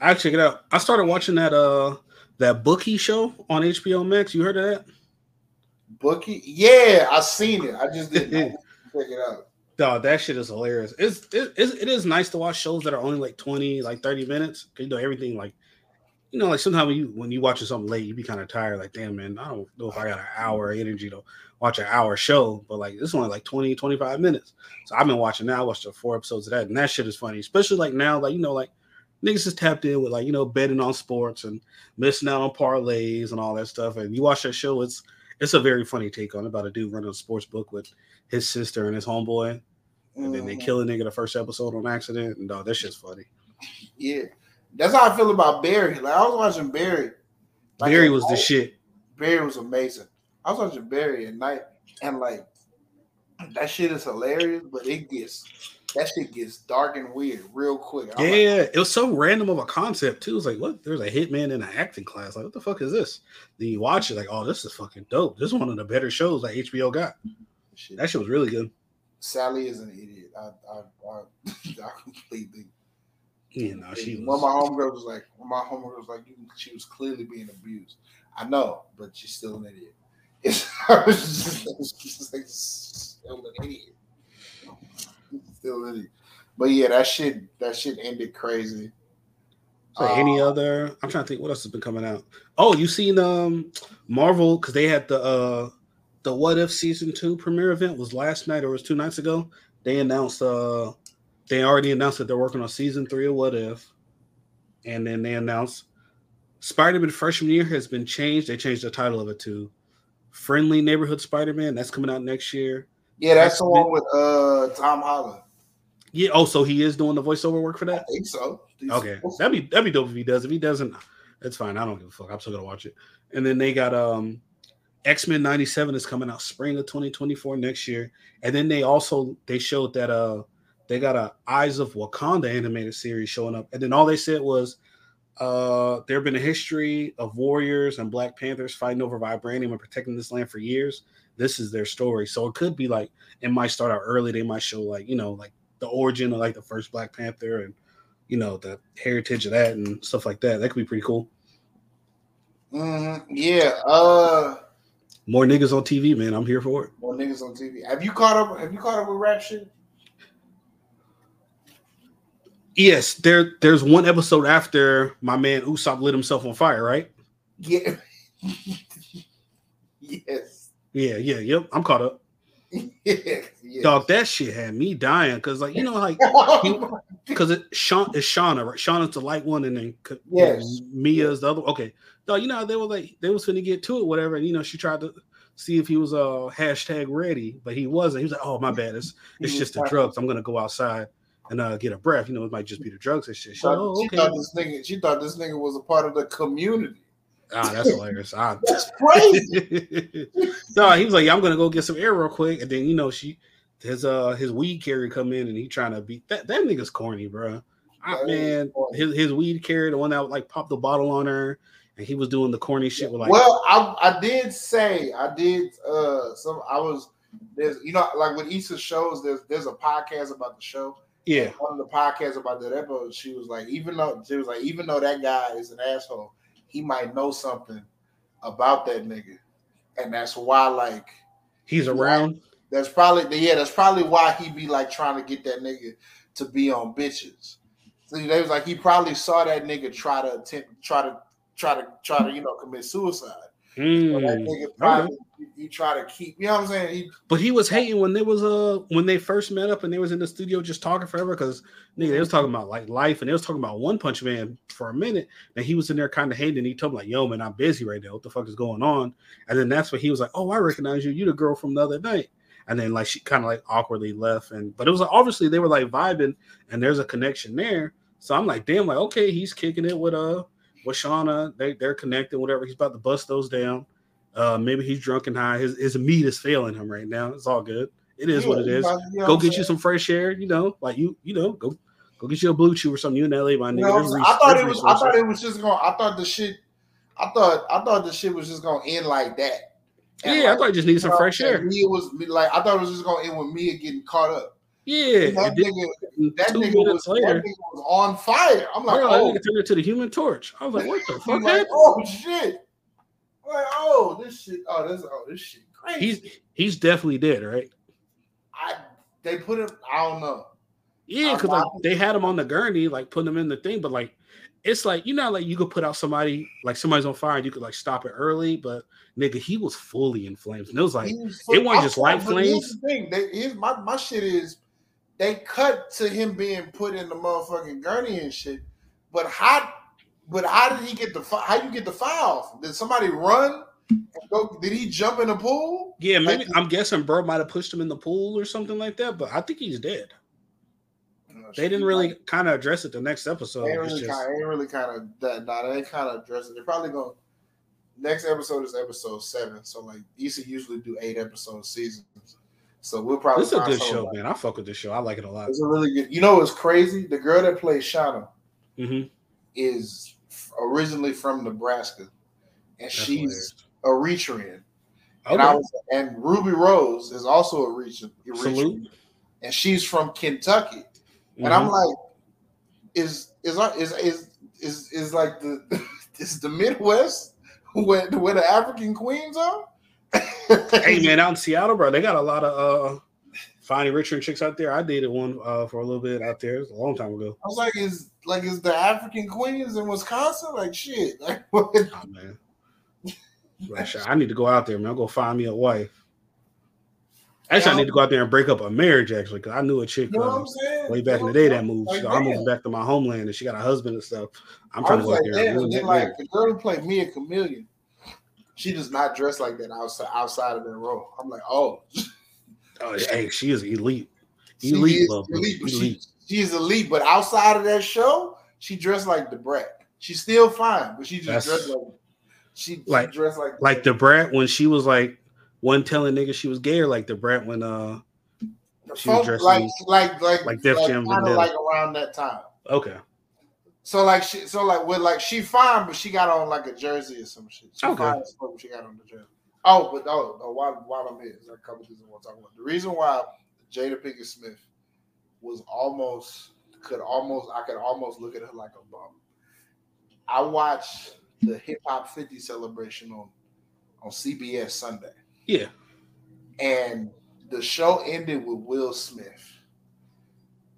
I'll check it out. I started watching that uh that Bookie show on H B O Max. You heard of that? Bookie? Yeah, I seen it. I just didn't check it out. No, that shit is hilarious. It's it, it it is nice to watch shows that are only like twenty, like thirty minutes. You know everything like. You know, like sometimes when you when you watching something late, you be kind of tired. Like, damn, man, I don't know if I got an hour of energy to watch an hour show. But, like, this one like twenty, twenty-five minutes. So I've been watching that. I watched four episodes of that. And that shit is funny. Especially, like, now, like, you know, like, niggas is tapped in with, like, you know, betting on sports and missing out on parlays and all that stuff. And you watch that show, it's it's a very funny take on about a dude running a sports book with his sister and his homeboy. And mm-hmm. then they kill a nigga the first episode on accident. And, dog, that shit's funny. Yeah. That's how I feel about Barry. Like I was watching Barry. Like, Barry was the shit. Barry was amazing. I was watching Barry at night, and like that shit is hilarious, but it gets that shit gets dark and weird real quick. I'm yeah, like, it was so random of a concept too. It's like, what? There's a hitman in an acting class. Like, what the fuck is this? Then you watch it, like, oh, this is fucking dope. This is one of the better shows that H B O got. Shit. That shit was really good. Sally is an idiot. I I I, I completely. Yeah, no, she one was. One of my homegirls was like, one of my homegirls was like, she was clearly being abused. I know, but she's still an idiot. It's, just, it's like, still an idiot. Still an idiot. But yeah, that shit, that shit ended crazy. So um, any other? I'm trying to think what else has been coming out. Oh, you seen um Marvel because they had the uh the What If season two premiere event was last night or it was two nights ago. They announced uh. They already announced that they're working on season three of What If. And then they announced Spider-Man Freshman Year has been changed. They changed the title of it to Friendly Neighborhood Spider-Man. That's coming out next year. Yeah, that's the one with uh, Tom Holland. Yeah. Oh, so he is doing the voiceover work for that? I think so. He's okay. Supposed- that'd be that'd be dope if he does. If he doesn't, that's fine. I don't give a fuck. I'm still gonna watch it. And then they got um, X-Men ninety-seven is coming out spring of twenty twenty-four next year. And then they also they showed that uh. They got a Eyes of Wakanda animated series showing up. And then all they said was uh, there have been a history of warriors and Black Panthers fighting over vibranium and protecting this land for years. This is their story. So it could be like, it might start out early. They might show like, you know, like the origin of like the first Black Panther and, you know, the heritage of that and stuff like that. That could be pretty cool. Mm-hmm. Yeah. Uh, more niggas on T V, man. I'm here for it. More niggas on T V. Have you caught up? Have you caught up with rap shit? Yes, there. There's one episode after my man Usopp lit himself on fire, right? Yeah. Yes. Yeah. Yeah. Yep. I'm caught up. Yes, yes. Dog, that shit had me dying because, like, you know, like, because it Sha- it's Shauna, right? Shauna's the light one, and then yes. you know, Mia's the other. Okay, dog, you know, they were like, they was finna get to it, whatever, and you know, she tried to see if he was uh hashtag ready, but he wasn't. He was like, oh my bad, it's it's just the drugs. I'm gonna go outside and uh get a breath. You know, it might just be the drugs and shit. She, thought, oh, okay. she thought this nigga, she thought this nigga was a part of the community. Ah, that's hilarious. I, that's crazy. No, he was like, yeah, I'm gonna go get some air real quick, and then you know she, his uh his weed carrier come in, and he trying to beat that. That nigga's corny, bro. I, man, his his weed carrier, the one that would, like popped the bottle on her, and he was doing the corny shit with like. Well, I I did say I did uh some I was there's you know like with Issa's shows there's there's a podcast about the show. Yeah, one of the podcasts about that episode, she was like, even though she was like, even though that guy is an asshole, he might know something about that nigga, and that's why, like, he's around. That's probably yeah. That's probably why he be like trying to get that nigga to be on bitches. So they was like, he probably saw that nigga try to attempt, try to try to try to you know commit suicide. Mm. So that nigga probably okay. he, he tried to keep. You know what I'm saying? He, but he was hating when there was a when they first met up and they was in the studio just talking forever because nigga they was talking about like life and they was talking about One Punch Man for a minute and he was in there kind of hating. And he told him like, "Yo, man, I'm busy right now. What the fuck is going on?" And then that's when he was like, "Oh, I recognize you. You the girl from the other night." And then like she kind of like awkwardly left. And but it was like, obviously they were like vibing and there's a connection there. So I'm like, damn, like okay, he's kicking it with a. Uh, With Shauna, they, they're connected, whatever. He's about to bust those down. Uh, maybe he's drunk and high. His, his meat is failing him right now. It's all good. It is yeah, what it is. Like, you know go get saying? You some fresh air, you know, like you, you know, go go get you a Blue Chew or something. You in L A, my nigga. No, every, I thought it was I thought it was just gonna I thought the shit I thought I thought the shit was just gonna end like that. And yeah, like, I thought it just needed some fresh air. It was like I thought it was just gonna end with Mia getting caught up. Yeah, that nigga, that, nigga was, later, that nigga was on fire. I'm like, bro, oh, that nigga turned into the Human Torch. I was like, what the fuck? Like, oh shit! I'm like, oh, this shit. Oh, this. Oh, this shit. Crazy. He's he's definitely dead, right? I they put him. I don't know. Yeah, because like they had him on the gurney, like putting him in the thing. But like, it's like you know, like you could put out somebody, like somebody's on fire, and you could like stop it early. But nigga, he was fully in flames, and it was like was fully, it wasn't just light flames. The thing, they, his, my my shit is. They cut to him being put in the motherfucking gurney and shit, but how? But how did he get the fi- how you get the file? Did somebody run? And go, did he jump in the pool? Yeah, maybe like, I'm guessing bro might have pushed him in the pool or something like that. But I think he's dead. They didn't really kind of address it the next episode. They ain't really kind of nah, they kind of address it. They're probably going next episode is episode seven. So like E C usually do eight episode seasons. So we'll probably. It's a good show, man. I fuck with this show. I like it a lot. It's a really good. You know, it's crazy. The girl that plays Shauna mm-hmm. is originally from Nebraska, and that's she's hilarious. A Eritrean. Okay. And I was, and Ruby Rose is also a Eritrean, Eritrean and she's from Kentucky. Mm-hmm. And I'm like, is is is is is, is like the is the Midwest where where the African queens are? Hey man, out in Seattle, bro, they got a lot of uh fine Eritrean chicks out there. I dated one uh for a little bit out there. It was a long time ago. I was like, is like is the African queens in Wisconsin? Like shit. Like what? Oh, man. I need to go out there, man. I'll go find me a wife. Actually, yeah. I need to go out there and break up a marriage, actually, because I knew a chick you know uh, way back you know in the day that moved. Like, so I moved back to my homeland and she got a husband and stuff. I'm trying to go like, out there. Damn, and like, the girl who played Mia Chameleon. She does not dress like that outside outside of that role. I'm like, oh, oh hey, she is elite, elite, she is love, elite, elite. She, she is elite, but outside of that show, she dressed like the brat. She's still fine, but she just That's, dressed like she, like she dressed like like the brat when she was like one telling niggas she was gay, or like the brat when uh she was dressed like like like like Def like, Jam kind of like around that time. Okay. So like she, so like with like she fine, but she got on like a jersey or some shit. She okay. Fine as fuck, but she got on the jersey. Oh, but oh, oh while while I'm here, there's a couple things I want to talk about. The reason why Jada Pinkett Smith was almost could almost I could almost look at her like a bum. I watched the Hip Hop fifty celebration on on C B S Sunday. Yeah, and the show ended with Will Smith,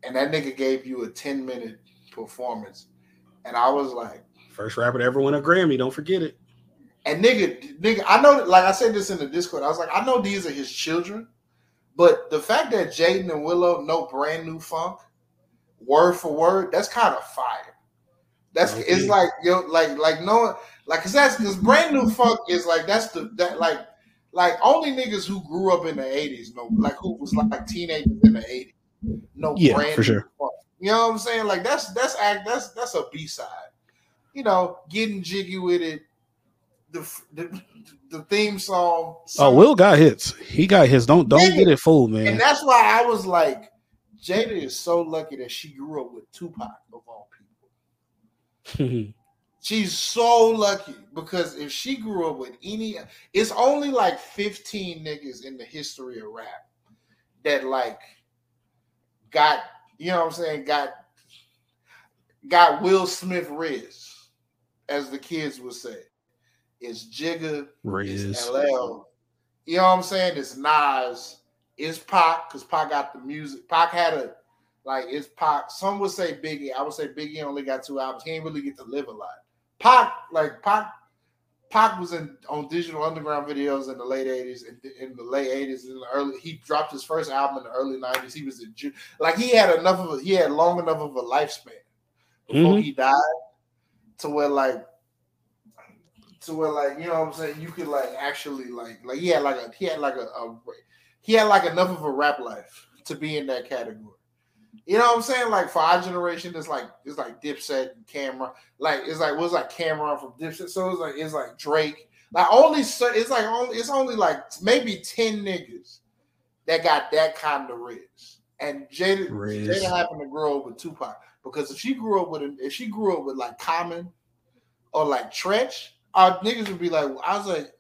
and that nigga gave you a ten minute performance, and I was like, first rapper to ever win a Grammy. Don't forget it. And nigga, nigga, I know, like I said this in the Discord, I was like, I know these are his children, but the fact that Jaden and Willow know brand new funk, word for word, that's kind of fire. That's okay. It's like yo, like like no, like cause that's cause brand new funk is like that's the that like like only niggas who grew up in the eighties know like who was like teenagers in the eighties know yeah, brand for new sure. funk. You know what I'm saying? Like that's that's act that's that's a B side. You know, getting jiggy with it. The, the the theme song. Oh, Will got hits. He got his. Don't don't yeah. get it fooled, man. And that's why I was like, Jada is so lucky that she grew up with Tupac of all people. She's so lucky because if she grew up with any, it's only like fifteen niggas in the history of rap that like got, you know what I'm saying, got got Will Smith Riz, as the kids would say. It's Jigga, it's L L, you know what I'm saying? It's Nas, it's Pac, because Pac got the music. Pac had a, like, it's Pac. Some would say Biggie. I would say Biggie only got two albums. He ain't really get to live a lot. Pac, like, Pac Pac was in on Digital Underground videos in the late eighties, and in, in the late eighties, in the early, he dropped his first album in the early nineties. He was a Jew. Like, he had enough of a, he had long enough of a lifespan before mm-hmm. he died to where, like, to where like you know what I'm saying, you could like actually like like he had like a he had like a, a he had like enough of a rap life to be in that category. You know what I'm saying? Like for our generation, it's like it's like Dipset and Cameron, like it's like what's like Cameron from Dipset. So it's like it's like Drake. Like only it's like only it's only like maybe ten niggas that got that kind of rich. And Jada Jada happened to grow up with Tupac because if she grew up with if she grew up with like Common or like Tretch. Our niggas would be like, I was like,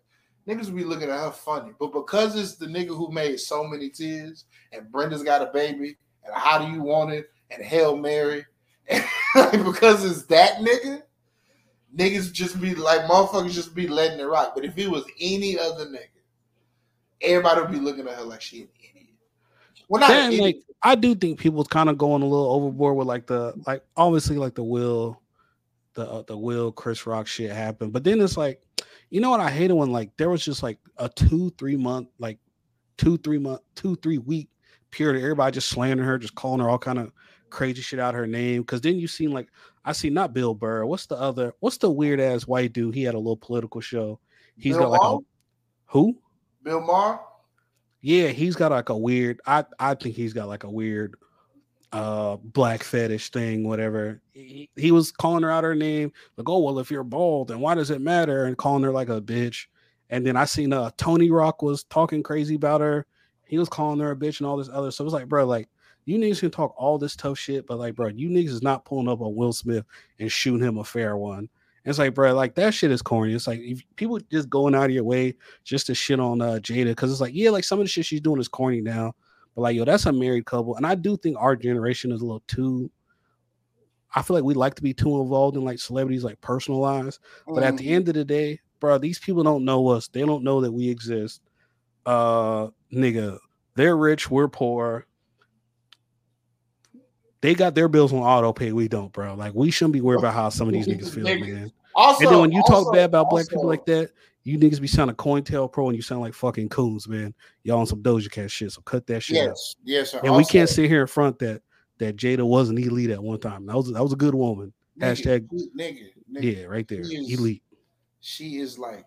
niggas would be looking at her funny. But because it's the nigga who made So Many Tears and Brenda's Got a Baby and How Do You Want It and Hail Mary, and like, because it's that nigga, niggas just be like, motherfuckers just be letting it rock. But if it was any other nigga, everybody would be looking at her like she an idiot. Well, not an idiot. Like, I do think people's kind of going a little overboard with like the, like obviously like the Will... The, uh, the Will Chris Rock shit happened, but then it's like, you know what I hated when like there was just like a two three month like two three month two three week period of everybody just slandering her, just calling her all kind of crazy shit out her name. Because then you seen like I see not Bill Burr, what's the other what's the weird ass white dude? He had a little political show. He's Bill got Maher? Like a who? Bill Maher. Yeah, he's got like a weird. I I think he's got like a weird. Uh, black fetish thing, whatever. He, he was calling her out her name, like, oh, well, if you're bald, then why does it matter? And calling her like a bitch. And then I seen uh, Tony Rock was talking crazy about her. He was calling her a bitch and all this other. So it was like, bro, like, you niggas can talk all this tough shit, but like, bro, you niggas is not pulling up on Will Smith and shooting him a fair one. And it's like, bro, like, that shit is corny. It's like, if people just going out of your way just to shit on uh, Jada, because it's like, yeah, like, some of the shit she's doing is corny now. But like, yo, that's a married couple. And I do think our generation is a little too, I feel like we like to be too involved in like celebrities, like personal lives. Mm-hmm. But at the end of the day, bro, these people don't know us. They don't know that we exist. Uh, nigga, they're rich. We're poor. They got their bills on auto pay. We don't, bro. Like we shouldn't be worried about how some of these niggas feel, man. Also, and then when you also, talk bad about also. Black people like that, you niggas be sounding COINTELPRO and you sound like fucking coons, man. Y'all on some Doja Cat shit, so cut that shit yes, out. Yes, sir. And also, we can't sit here in front that that Jada was an elite at one time. That was that was a good woman. Nigga, Hashtag nigga, nigga. Yeah, right there. She is, elite. She is like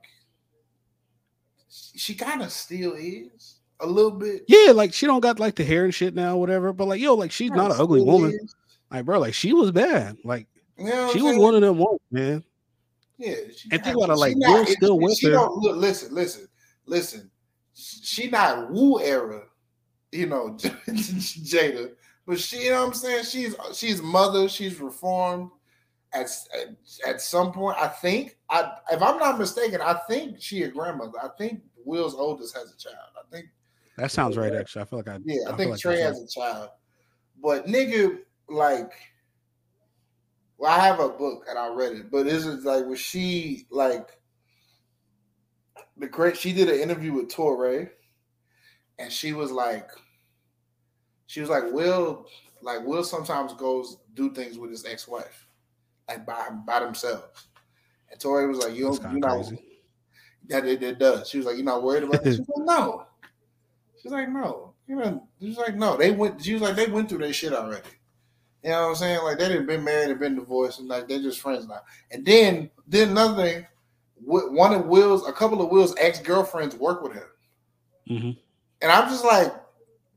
she kind of still is a little bit. Yeah, like she don't got like the hair and shit now, whatever. But like, yo, like she's not an ugly woman. Is. Like, bro, like she was bad. Like you know she was saying? One of them women, man. Yeah, she and think about it, like Will still with her. Don't, look, listen, listen, listen. She not Wu era, you know, Jada, but she, you know what I'm saying? She's she's mother. She's reformed. At at some point, I think. I if I'm not mistaken, I think she a grandmother. I think Will's oldest has a child. I think that sounds right. Actually, I feel like I. Yeah, I, I think like Trey has right. a child. But nigga, like, well, I have a book and I read it, but this is like, was she like the great? She did an interview with Torre, and she was like, she was like, Will, like Will sometimes goes do things with his ex-wife, like by by themselves. And Torre was like, you don't, you know, that it does. She was like, you're not worried about this? She was like, no. She's like, no. You know, she's like, no. They went. She was like, they went through their shit already. You know what I'm saying? Like, they didn't been married and been divorced, and like they're just friends now. And then, then another thing, one of Will's, a couple of Will's ex girlfriends work with him, mm-hmm. and I'm just like,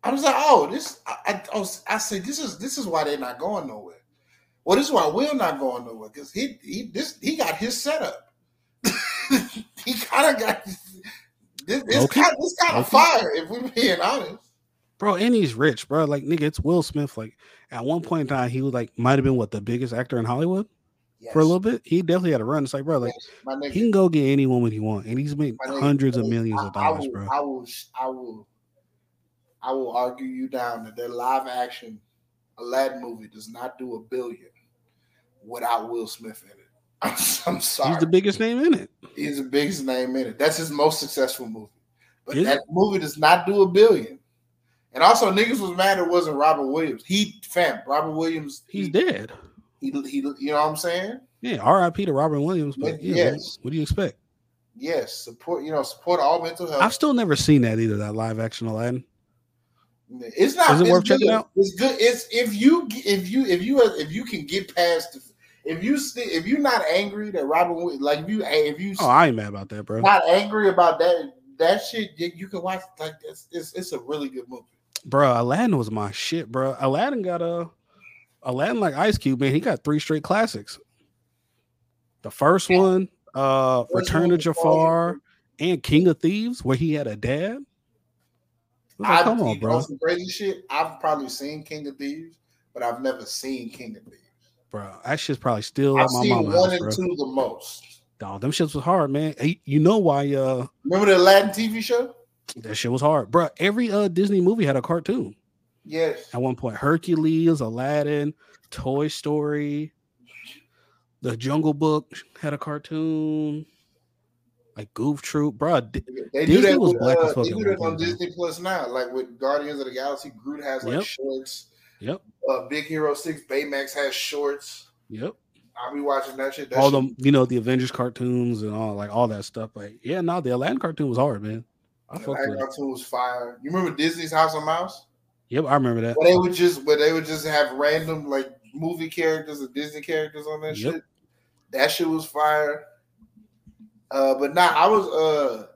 I'm just like, oh, this. I, I, I say this is this is why they're not going nowhere. Well, this is why Will not going nowhere, because he he this he got his setup. He kind of got this. It's okay. kind of okay. fire, if we're being honest. Bro, and he's rich, bro. Like, nigga, it's Will Smith. Like, at one point in time, he was like, might have been what, the biggest actor in Hollywood yes. for a little bit. He definitely had a run. It's like, bro, like, yes, he can go get any woman he wants, and he's made hundreds of millions I, of dollars, I will, bro. I will, I will, I will argue you down that their live action Aladdin movie does not do a billion without Will Smith in it. I'm, I'm sorry. He's the biggest name in it. He's the biggest name in it. That's his most successful movie. But Is that it? movie does not do a billion. And also, niggas was mad it wasn't Robert Williams. He, fam, Robert Williams. He's he, dead. He, he, you know what I'm saying? Yeah, R I P to Robert Williams. But yeah, yes. What do you expect? Yes, support, you know, support all mental health. I've still never seen that either, that live action Aladdin. It's not. Is it it's worth good. checking out? It's good. It's if you, if you, if you, if you can get past the, If you st- if you're not angry that Robin Williams, like if you if you st- oh I ain't mad about that, bro. Not angry about that that shit. You can watch like it's it's, it's a really good movie, bro. Aladdin was my shit, bro. Aladdin got a Aladdin like Ice Cube, man. He got three straight classics. The first yeah. one, uh, first Return one of Jafar, and King of Thieves, where he had a dad. Like, I, come on, bro. Some crazy shit. I've probably seen King of Thieves, but I've never seen King of Thieves. Bro, that shit's probably still at my mama's house, bro. I've seen one and two the most. Dog, them shits was hard, man. Hey, you know why? Uh, Remember the Aladdin T V show? That shit was hard. Bro, every uh, Disney movie had a cartoon. Yes. At one point, Hercules, Aladdin, Toy Story, The Jungle Book had a cartoon. Like Goof Troop. Bro, D- they Disney do that was with, black uh, as fuck. They do that on Disney Plus now. Like with Guardians of the Galaxy, Groot has like yep. shorts. Yep. Uh, Big Hero six, Baymax has shorts. Yep. I'll be watching that shit. That all shit. the you know, the Avengers cartoons and all like all that stuff. Like, yeah, no, the Aladdin cartoon was hard, man. I the Aladdin cartoon was fire. You remember Disney's House of Mouse? Yep, I remember that. Where they would just where they would just have random like movie characters or Disney characters on that yep. shit. That shit was fire. Uh, but nah, I was uh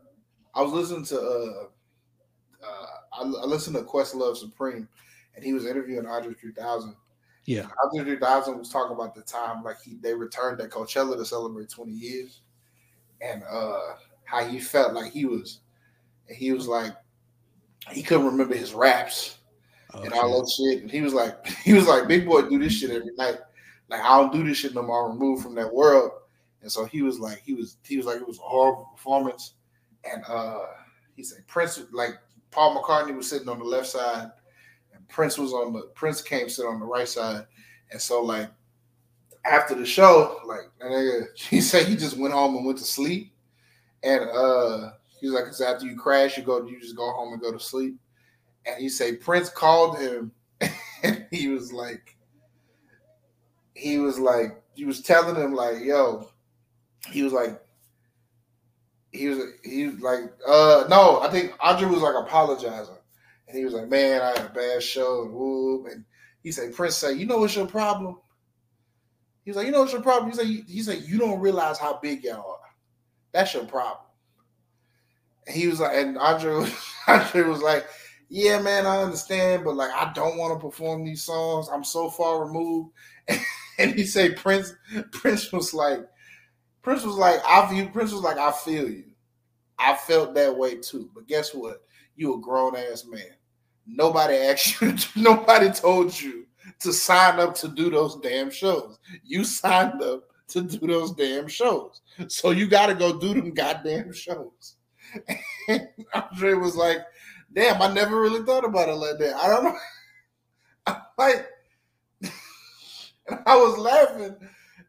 I was listening to uh, uh I, I listened to Questlove Supreme. And he was interviewing Andre three thousand. Yeah, Andre three thousand was talking about the time like he they returned at Coachella to celebrate twenty years, and uh, how he felt like he was, and he was like he couldn't remember his raps oh, and all that shit. And he was like he was like Big Boy do this shit every night. Like I don't do this shit no more. I'm removed from that world. And so he was like he was he was like it was a horrible performance. And uh, he said Prince like Paul McCartney was sitting on the left side. Prince was on the Prince came sit on the right side, and so like after the show, like that nigga, he said he just went home and went to sleep, and uh he was like, "Cause after you crash, you go, you just go home and go to sleep." And he said Prince called him, and he was like, he was like, he was telling him like, "Yo," he was like, he was he was like, "Uh, no, I think Audrey was like apologizing." And he was like, man, I had a bad show. And, whoop. and he said, Prince said, you know what's your problem? He was like, you know what's your problem? He's like, he's like, you don't realize how big y'all are. That's your problem. And he was like, and Andre, Andre was like, yeah, man, I understand, but like, I don't want to perform these songs. I'm so far removed. And, and he said, Prince, Prince was like, Prince was like, I feel, Prince was like, I feel you. I felt that way too. But guess what? You a grown ass man. Nobody asked you. Nobody told you to sign up to do those damn shows. You signed up to do those damn shows. So you got to go do them goddamn shows. And Andre was like, "Damn, I never really thought about it like that. I don't know. I'm like, and I was laughing,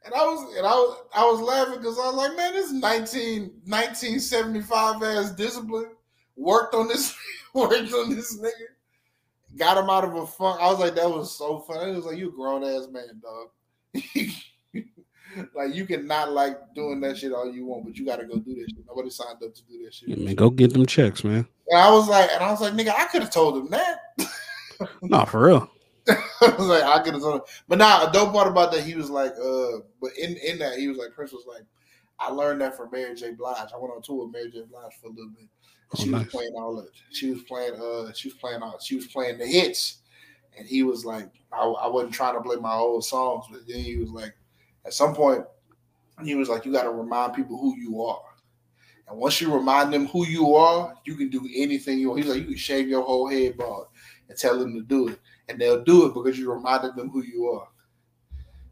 and I was and I was I was laughing because I was like, man, this nineteen, nineteen seventy-five ass discipline worked on this worked on this nigga. Got him out of a funk. I was like, that was so funny. It was like, you a grown ass man, dog. Like, you cannot like doing that shit all you want, but you got to go do this shit. Nobody signed up to do that shit. Yeah, man, go get them checks, man. And I was like, and I was like, nigga, I could have told him that. No, for real. I was like, I could have told him. But nah, a dope part about that, he was like, uh, but in, in that, he was like, Prince was like, I learned that from Mary J. Blige. I went on tour with Mary J. Blige for a little bit. Oh, she nice. was playing all that. She was playing. Uh, she was playing all. She was playing the hits, and he was like, I, "I wasn't trying to play my old songs." But then he was like, at some point, he was like, "You got to remind people who you are." And once you remind them who you are, you can do anything you want. He's like, "You can shave your whole head bald and tell them to do it, and they'll do it because you reminded them who you are."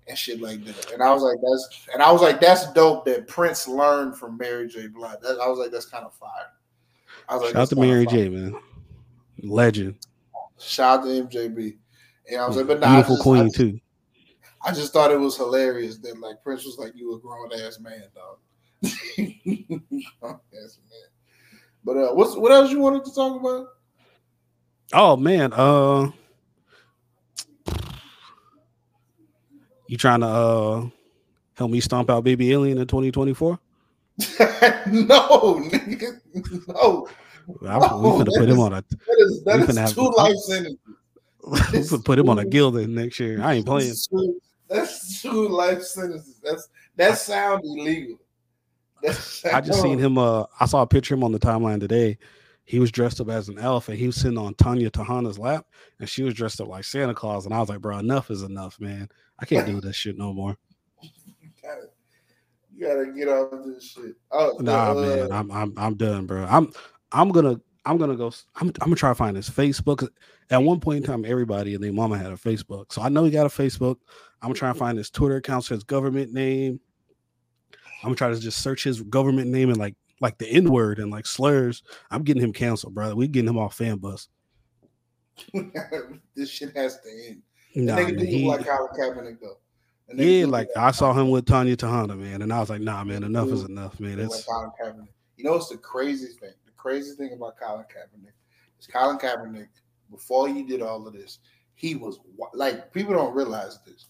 And shit like that. And I was like, "That's," and I was like, "That's dope." That Prince learned from Mary J. Blige. That, I was like, "That's kind of fire." I was like, shout out to Mary J, man. Legend. Shout out to M J B. And I was like, but nah, beautiful queen too. I just thought it was hilarious that like Prince was like, you a grown ass man, dog. Grown ass man. But uh, what's what else you wanted to talk about? Oh man, uh, you trying to uh help me stomp out Baby Alien in twenty twenty-four? No, nigga, no. I'm no, gonna put is, him on a. That is, that is have, two life sentences. I'm put him on a guild next year. I ain't playing. Two, that's two life sentences. That's that sounds illegal. That's, I just seen him. Uh, I saw a picture of him on the timeline today. He was dressed up as an elf, and he was sitting on Tanya Tahana's lap, and she was dressed up like Santa Claus. And I was like, bro, enough is enough, man. I can't do this shit no more. You gotta get off this shit. Oh nah, uh, man, I'm I'm I'm done, bro. I'm I'm gonna I'm gonna go. I'm I'm gonna try to find his Facebook. At one point in time, everybody and their mama had a Facebook, so I know he got a Facebook. I'm gonna try to find his Twitter account, his government name. I'm gonna try to just search his government name and like like the N word and like slurs. I'm getting him canceled, brother. We getting him off fan bus. This shit has to end. Nah, and they can do like Colin Kaepernick though. Yeah, like I saw him with Tanya Tahana, man, and I was like, nah, man, enough is enough, man. That's like Colin Kaepernick. You know, it's the crazy thing. The crazy thing about Colin Kaepernick is Colin Kaepernick, before he did all of this, he was like, people don't realize this.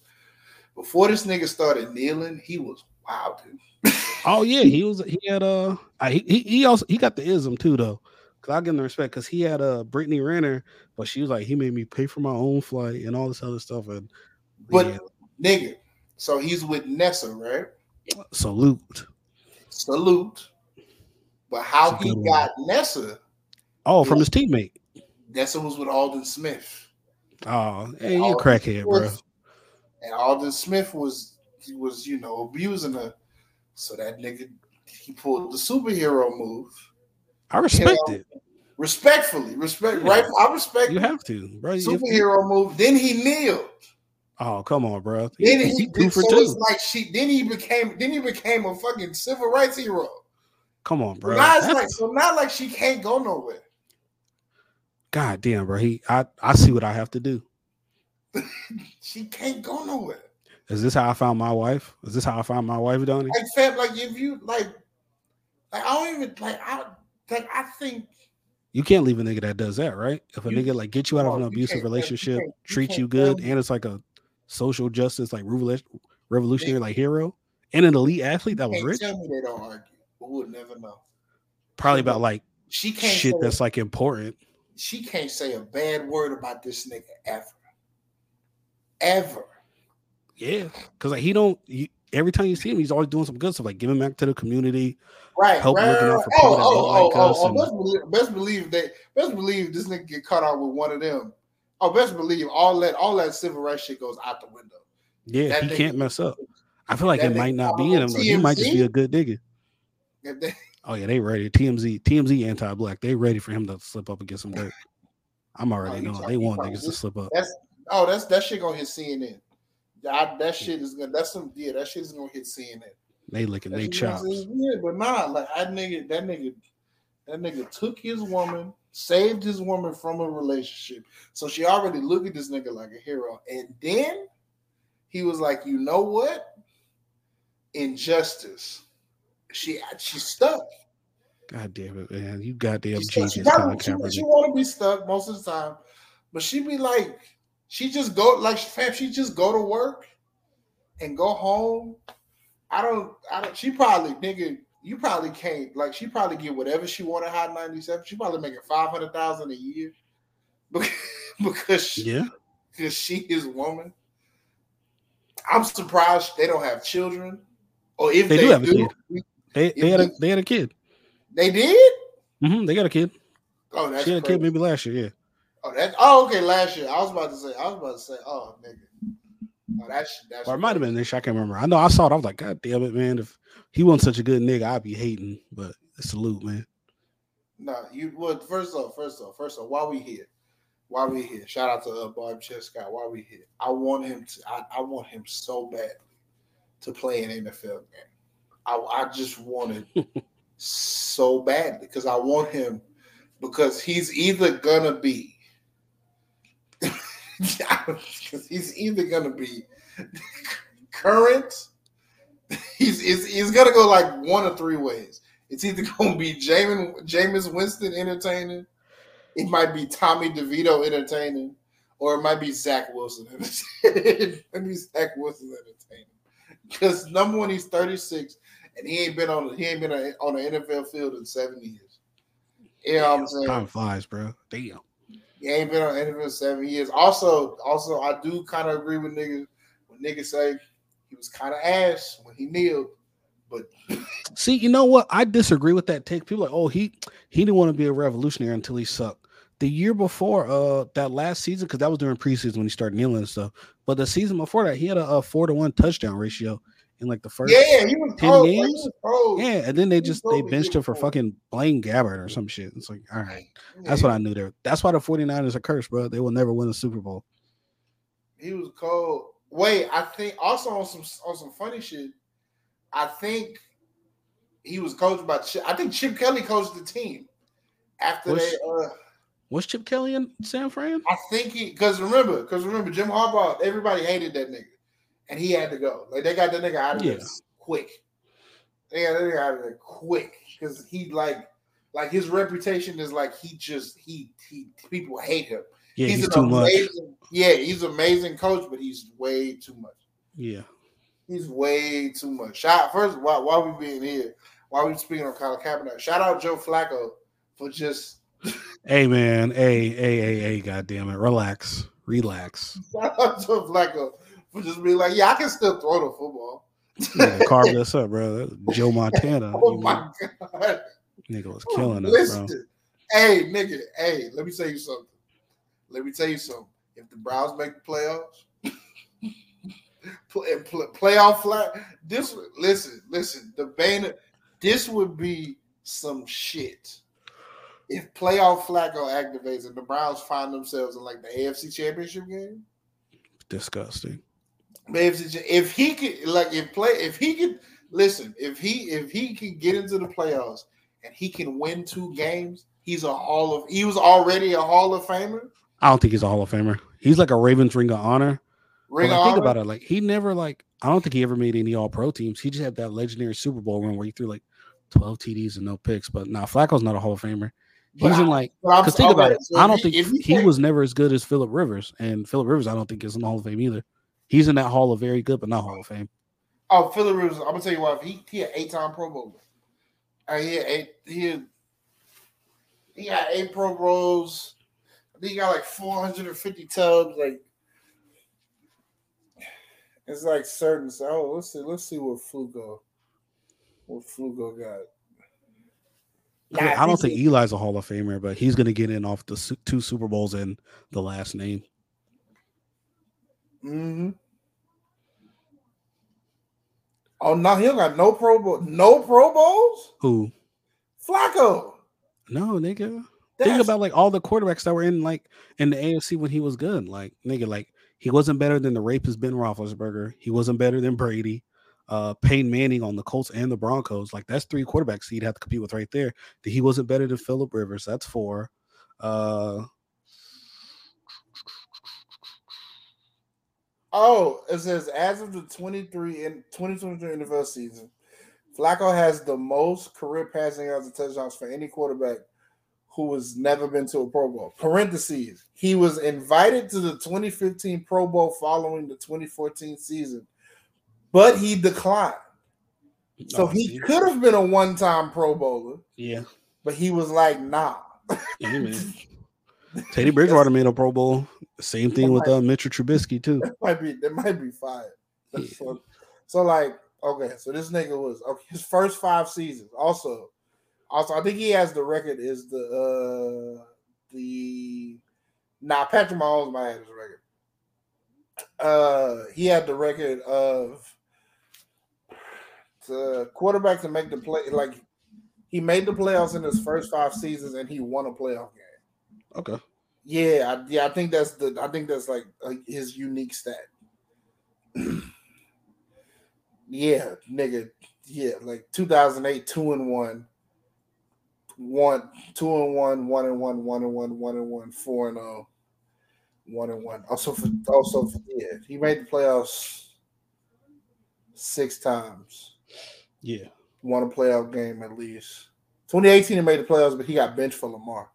Before this nigga started kneeling, he was wild, dude. Oh yeah, he was. He had uh, he he, he also he got the ism too though. Cause I give him the respect because he had uh Brittany Renner, but she was like, he made me pay for my own flight and all this other stuff, and but yeah. Nigga. So he's with Nessa, right? Salute. Salute. But how he got one. Nessa. Oh, from was, his teammate. Nessa was with Alden Smith. Oh, hey, you crackhead, Smith, bro. And Alden Smith was, he was, you know, abusing her. So that nigga, he pulled the superhero move. I respect you know, it. Respectfully. Respect, yeah. Right? I respect You have to, bro. Superhero to. move. Then he kneeled. Oh come on, bro! Then he, he then, so it's like she. Then he became. Then he became a fucking civil rights hero. Come on, bro! Now it's like, so not like she can't go nowhere. God damn, bro! He, I, I see what I have to do. She can't go nowhere. Is this how I found my wife? Is this how I found my wife, Donnie? Like, fam, like if you like, like I don't even like. I like. I think. You can't leave a nigga that does that, right? If a you, nigga like get you out of an abusive relationship, you treat you, you good, and it's like a social justice, like revolutionary, like hero, and an elite athlete that was rich. Tell me they don't argue, but we'll never know. Probably about like she can't shit that's like important. She can't say a bad word about this nigga ever, ever. Yeah, because like he don't. You, every time you see him, he's always doing some good stuff, like giving back to the community, right? Help right, looking out for people. Oh, oh, oh, like oh, oh, oh and, best believe that. Best believe this nigga get caught out with one of them. Oh, best believe all that all that civil rights shit goes out the window. Yeah, that he nigga, can't mess up. I feel like it might not be in him. Like, he might just be a good nigga. They, oh yeah, they ready. T M Z, T M Z anti-black. They ready for him to slip up and get some dirt. I'm already oh, knowing talking, they want niggas to slip up. That's, oh, that's that shit gonna hit C N N. I, that shit is gonna. That's some yeah. That shit is gonna hit C N N. They looking. They chops. Yeah, but nah, like I nigga. That nigga. That nigga took his woman. saved his woman from a relationship. So she already looked at this nigga like a hero. And then he was like, you know what? Injustice. She she stuck. God damn it, man. You goddamn genius. She, probably, she, she want to be stuck most of the time. But she be like, she just go, like, fam, she just go to work and go home. I don't, I don't, she probably, nigga, you probably can't, like, she probably get whatever she wanted, Hot ninety-seven. She probably making five hundred thousand dollars a year because she, yeah. because she is a woman. I'm surprised they don't have children. Or if they, they do have do, a kid. They, they, had a, they had a kid. They did? Mm-hmm, they got a kid. Oh, that's She had crazy. a kid maybe last year, yeah. Oh, that, oh, okay, last year. I was about to say, I was about to say, oh, nigga. Oh, that's, that's or it might have been this year. I can't remember. I know I saw it. I was like, God damn it, man. If he wasn't such a good nigga, I'd be hating. But salute, man. Nah, you well, first off, first off, first off, why we here? Why we here? Shout out to uh, Bob Chescott. Why we here? I want him to, I, I want him so badly to play an N F L game. I, I just want it so badly because I want him, because he's either gonna be because he's either gonna be current, he's, he's he's gonna go like one of three ways. It's either gonna be Jamin, Jameis Winston entertaining, it might be Tommy DeVito entertaining, or it might be Zach Wilson entertaining. It might be Zach Wilson entertaining. Because number one, he's thirty-six and he ain't been on he ain't been on an N F L field in seven years. You know what I'm saying? Time flies, bro. Damn. He ain't been on N F L for seven years. Also, also, I do kind of agree with niggas when niggas say he was kind of ass when he kneeled. But see, you know what? I disagree with that take. People are like, oh, he he didn't want to be a revolutionary until he sucked. The year before, uh, that last season, because that was during preseason when he started kneeling and stuff. But the season before that, he had a, a four to one touchdown ratio in like the first yeah, he was ten cold, games. He was cold. Yeah, and then they just they benched him for fucking Blaine Gabbert or some shit. It's like, all right, that's what I knew there. That's why the 49ers are cursed, bro. They will never win a Super Bowl. He was cold. Wait, I think also on some on some funny shit, I think he was coached by Chip. I think Chip Kelly coached the team after was, they uh was Chip Kelly in San Fran? I think he because remember, because remember Jim Harbaugh, everybody hated that nigga. And he had to go. Like they got that nigga out of yeah. there quick. They got that nigga out of there quick because he like, like his reputation is like he just he he people hate him. Yeah, he's, he's too amazing, much. Yeah, he's an amazing coach, but he's way too much. Yeah, he's way too much. Shout first, why why we being here? Why we speaking on Colin Kaepernick? Shout out Joe Flacco for just. Hey man, hey hey hey hey, goddamn it, relax, relax. Shout out Joe Flacco. Just be like, yeah, I can still throw the football. Yeah, carve this up, bro. Joe Montana. Oh my know. God. Nigga was killing oh, us, bro. Hey, nigga, hey, let me tell you something. Let me tell you something. If the Browns make the playoffs, play, play, playoff flat, this would, listen, listen, the Bane, this would be some shit. If playoff Flacco activates and the Browns find themselves in like the A F C Championship game, disgusting. If he could, like, if play, if he could, listen, if he, if he can get into the playoffs and he can win two games, he's a Hall of, he was already a Hall of Famer. I don't think he's a Hall of Famer. He's like a Ravens Ring of Honor. Ring of Honor. Think about it, like he never, like, I don't think he ever made any All Pro teams. He just had that legendary Super Bowl run where he threw like twelve T Ds and no picks. But nah, Flacco's not a Hall of Famer. He's in like, because think about it. I don't think he was never as good as Phillip Rivers, and Phillip Rivers, I don't think is in the Hall of Fame either. He's in that Hall of Very Good, but not Hall of Fame. Oh, Phillip Rivers! I'm gonna tell you why. He he had eight time Pro Bowler. I he had eight, he had, he got eight Pro Bowls. I think he got like four hundred fifty tubs. Like it's like certain. So oh, let's see. Let's see what Flugo, what Flugo got. I, mean, I don't think Eli's a Hall of Famer, but he's gonna get in off the two Super Bowls and the last name. Mm-hmm. Oh no, he don't got no Pro Bowl, no Pro Bowls. Who? Flacco. No, nigga. That's... Think about like all the quarterbacks that were in like in the A F C when he was good. Like nigga, like he wasn't better than the rapist Ben Roethlisberger. He wasn't better than Brady. Uh, Peyton Manning on the Colts and the Broncos. Like that's three quarterbacks he'd have to compete with right there. He wasn't better than Phillip Rivers. That's four. Uh, oh, it says as of the twenty twenty-three N F L season, Flacco has the most career passing yards and touchdowns for any quarterback who has never been to a Pro Bowl. Parentheses. He was invited to the twenty fifteen Pro Bowl following the twenty fourteen season, but he declined. So oh, he could have been a one-time Pro Bowler. Yeah. But he was like, nah. Yeah, man. Teddy Bridgewater made a Pro Bowl. Same thing that with might, uh, Mitchell Trubisky, too. That might be, that might be fired. Yeah. So, so, like, okay, so this nigga was, okay, his first five seasons. Also, also, I think he has the record is the, uh, the, nah, Patrick Mahomes might have his record. Uh, he had the record of the quarterback to make the play, like, he made the playoffs in his first five seasons, and he won a playoff game. Okay. Yeah, I, yeah, I think that's the. I think that's like uh, his unique stat. Yeah, nigga. Yeah, like two thousand eight, two and one, one, two and one, one and one, one and one, one and one, four and oh, one and one. Also, for, also, for, yeah, he made the playoffs six times. Yeah. Won a playoff game at least. twenty eighteen, he made the playoffs, but he got benched for Lamar.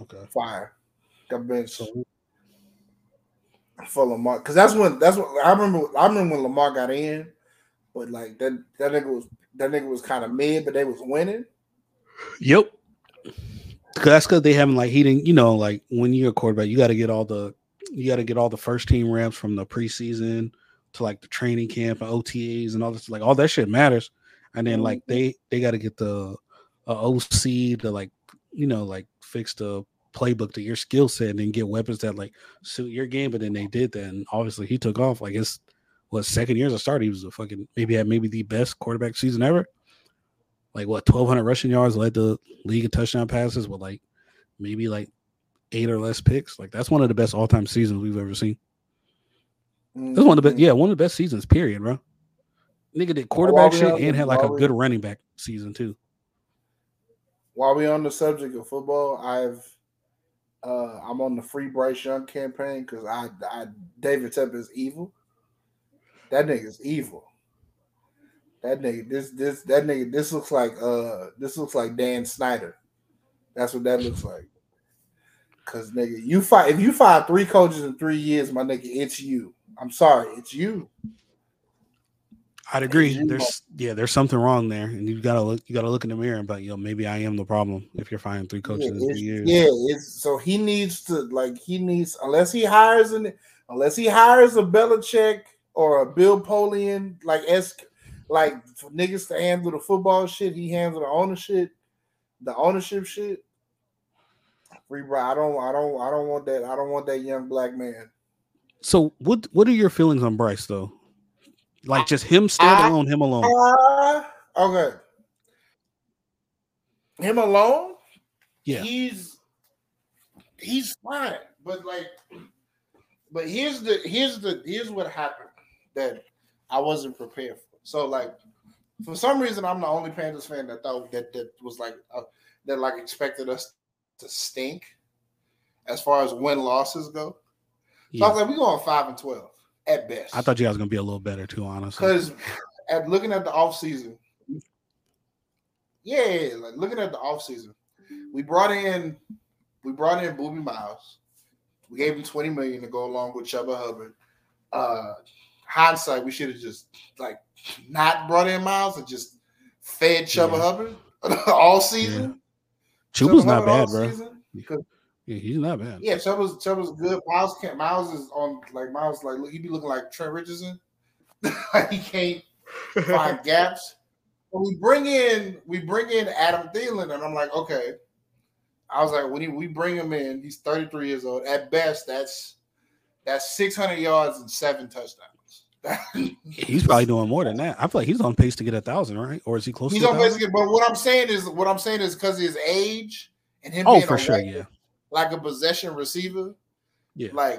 Okay. Fire. Got benched for Lamar. Because that's when that's what I remember. I remember when Lamar got in, but like that that nigga was that nigga was kind of mid, but they was winning. Yep. Cause that's because they haven't like he didn't, you know, like when you're a quarterback, you gotta get all the you gotta get all the first team reps from the preseason to like the training camp and O T As and all this, like all that shit matters. And then, like they, they got to get the uh, O C to like, you know, like fix the playbook to your skill set and then get weapons that like suit your game. But then they did that, and obviously he took off. Like his what second year as a starter, he was a fucking maybe had maybe the best quarterback season ever. Like what twelve hundred rushing yards, led the league in touchdown passes with like maybe like eight or less picks. Like that's one of the best all time seasons we've ever seen. Mm-hmm. That's one of the best, yeah, one of the best seasons. Period, bro. Nigga did quarterback shit and had like a good running back season too. While we're on the subject of football, I've uh, I'm on the Free Bryce Young campaign because I, I David Tepper is evil. That nigga's evil. That nigga, this this that nigga, this looks like uh this looks like Dan Snyder. That's what that looks like. Cause nigga, you fight if you fire three coaches in three years, my nigga, it's you. I'm sorry, it's you. I'd agree. There's yeah, there's something wrong there, and you gotta look. You gotta look in the mirror and be like, yo, maybe I am the problem. If you're firing three coaches yeah, in three years, yeah. It's, so he needs to like he needs unless he hires an unless he hires a Belichick or a Bill Polian like esque like niggas to handle the football shit. He handles the ownership, the ownership shit. Free bro, I don't, I don't, I don't want that. I don't want that young black man. So what? What are your feelings on Bryce though? Like just him standalone, him alone. Uh, okay. Him alone? Yeah. He's he's fine. But like but here's the here's the here's what happened that I wasn't prepared for. So like for some reason I'm the only Panthers fan that thought that that was like uh, that like expected us to stink as far as win losses go. So yeah. I was like, we're going five and twelve. At best, I thought you guys were gonna be a little better too, honestly. Because at looking at the offseason, yeah, like looking at the offseason, we brought in we brought in Booby Miles. We gave him twenty million to go along with Chubba Hubbard. Uh hindsight, we should have just like not brought in Miles and just fed Chubba yeah. Hubbard all season. Yeah. Chubba's Chubba not Hubbard bad, bro. Yeah, he's not bad. Yeah, Chuba's Chuba's good. Miles can't. Miles is on like Miles like look, he be looking like Trent Richardson. He can't find gaps. But we bring in we bring in Adam Thielen, and I'm like, okay. I was like, when he, we bring him in, he's thirty-three years old. At best, that's that's six hundred yards and seven touchdowns. He's probably doing more than that. I feel like he's on pace to get a thousand, right? Or is he close? He's to on pace to get. But what I'm saying is, what I'm saying is because of his age and him. Oh, being for sure, record, yeah. Like a possession receiver, yeah. Like,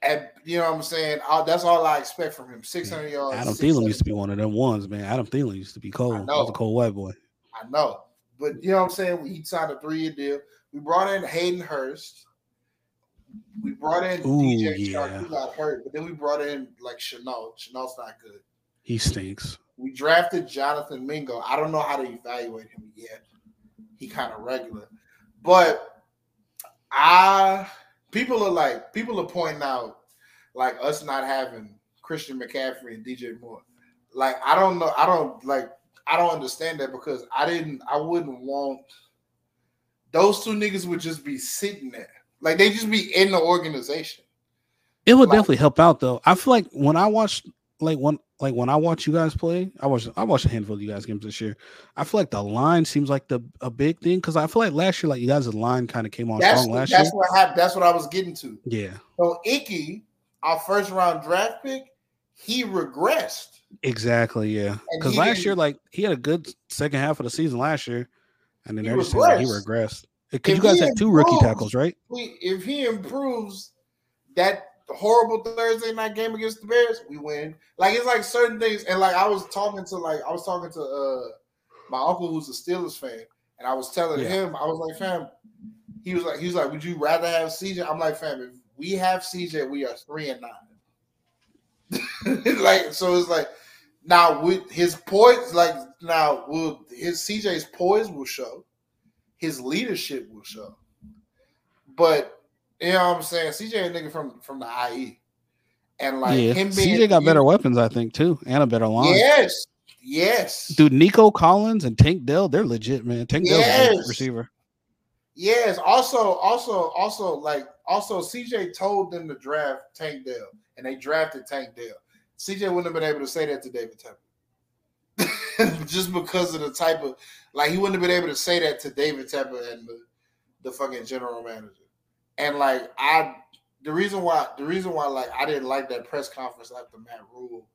at, you know what I'm saying? I, that's all I expect from him. six hundred yeah. yards. Adam Thielen used to be one of them ones, man. Adam Thielen used to be cold. I know. He was a cold white boy. I know. But you know what I'm saying? He signed a three-year deal. We brought in Hayden Hurst. We brought in Ooh, D J yeah. Shark, who got hurt, but then we brought in like Chenault. Chenault's not good. He stinks. We drafted Jonathan Mingo. I don't know how to evaluate him yet. He kind of regular. But I people are like people are pointing out like us not having Christian McCaffrey and D J Moore. Like I don't know. I don't like I don't understand that because I didn't I wouldn't want those two niggas would just be sitting there. Like they just be in the organization. It would like, definitely help out though. I feel like when I watched like when like when I watch you guys play, I watched I watched a handful of you guys games this year. I feel like the line seems like the a big thing because I feel like last year, like you guys' line kind of came on that's, strong last that's year. What happened, that's what I was getting to. Yeah. So Icky, our first round draft pick, he regressed. Exactly. Yeah. Because last year, like he had a good second half of the season last year, and then everything like, he regressed. Because you guys had two improves, rookie tackles, right? If he improves that horrible Thursday night game against the Bears, we win. Like it's like certain things, and like I was talking to like I was talking to uh my uncle who's a Steelers fan, and I was telling yeah. him, I was like, fam, he was like, he was like, would you rather have C J? I'm like, fam, if we have C J, we are three and nine. Like so, it's like now with his poise, like now will his C J's poise will show. His leadership will show. But, you know what I'm saying? C J a nigga from, from the I E. And, like, yeah. him being... C J got better weapons, I think, too. And a better line. Yes. Yes. Dude, Nico Collins and Tank Dell, they're legit, man. Tank Dell's yes. a good receiver. Yes. Also, also, also, like, also, C J told them to draft Tank Dell. And they drafted Tank Dell. C J wouldn't have been able to say that to David Tepper. Just because of the type of like he wouldn't have been able to say that to David Tepper and the, the fucking general manager. And like I the reason why the reason why like I didn't like that press conference after Matt Rule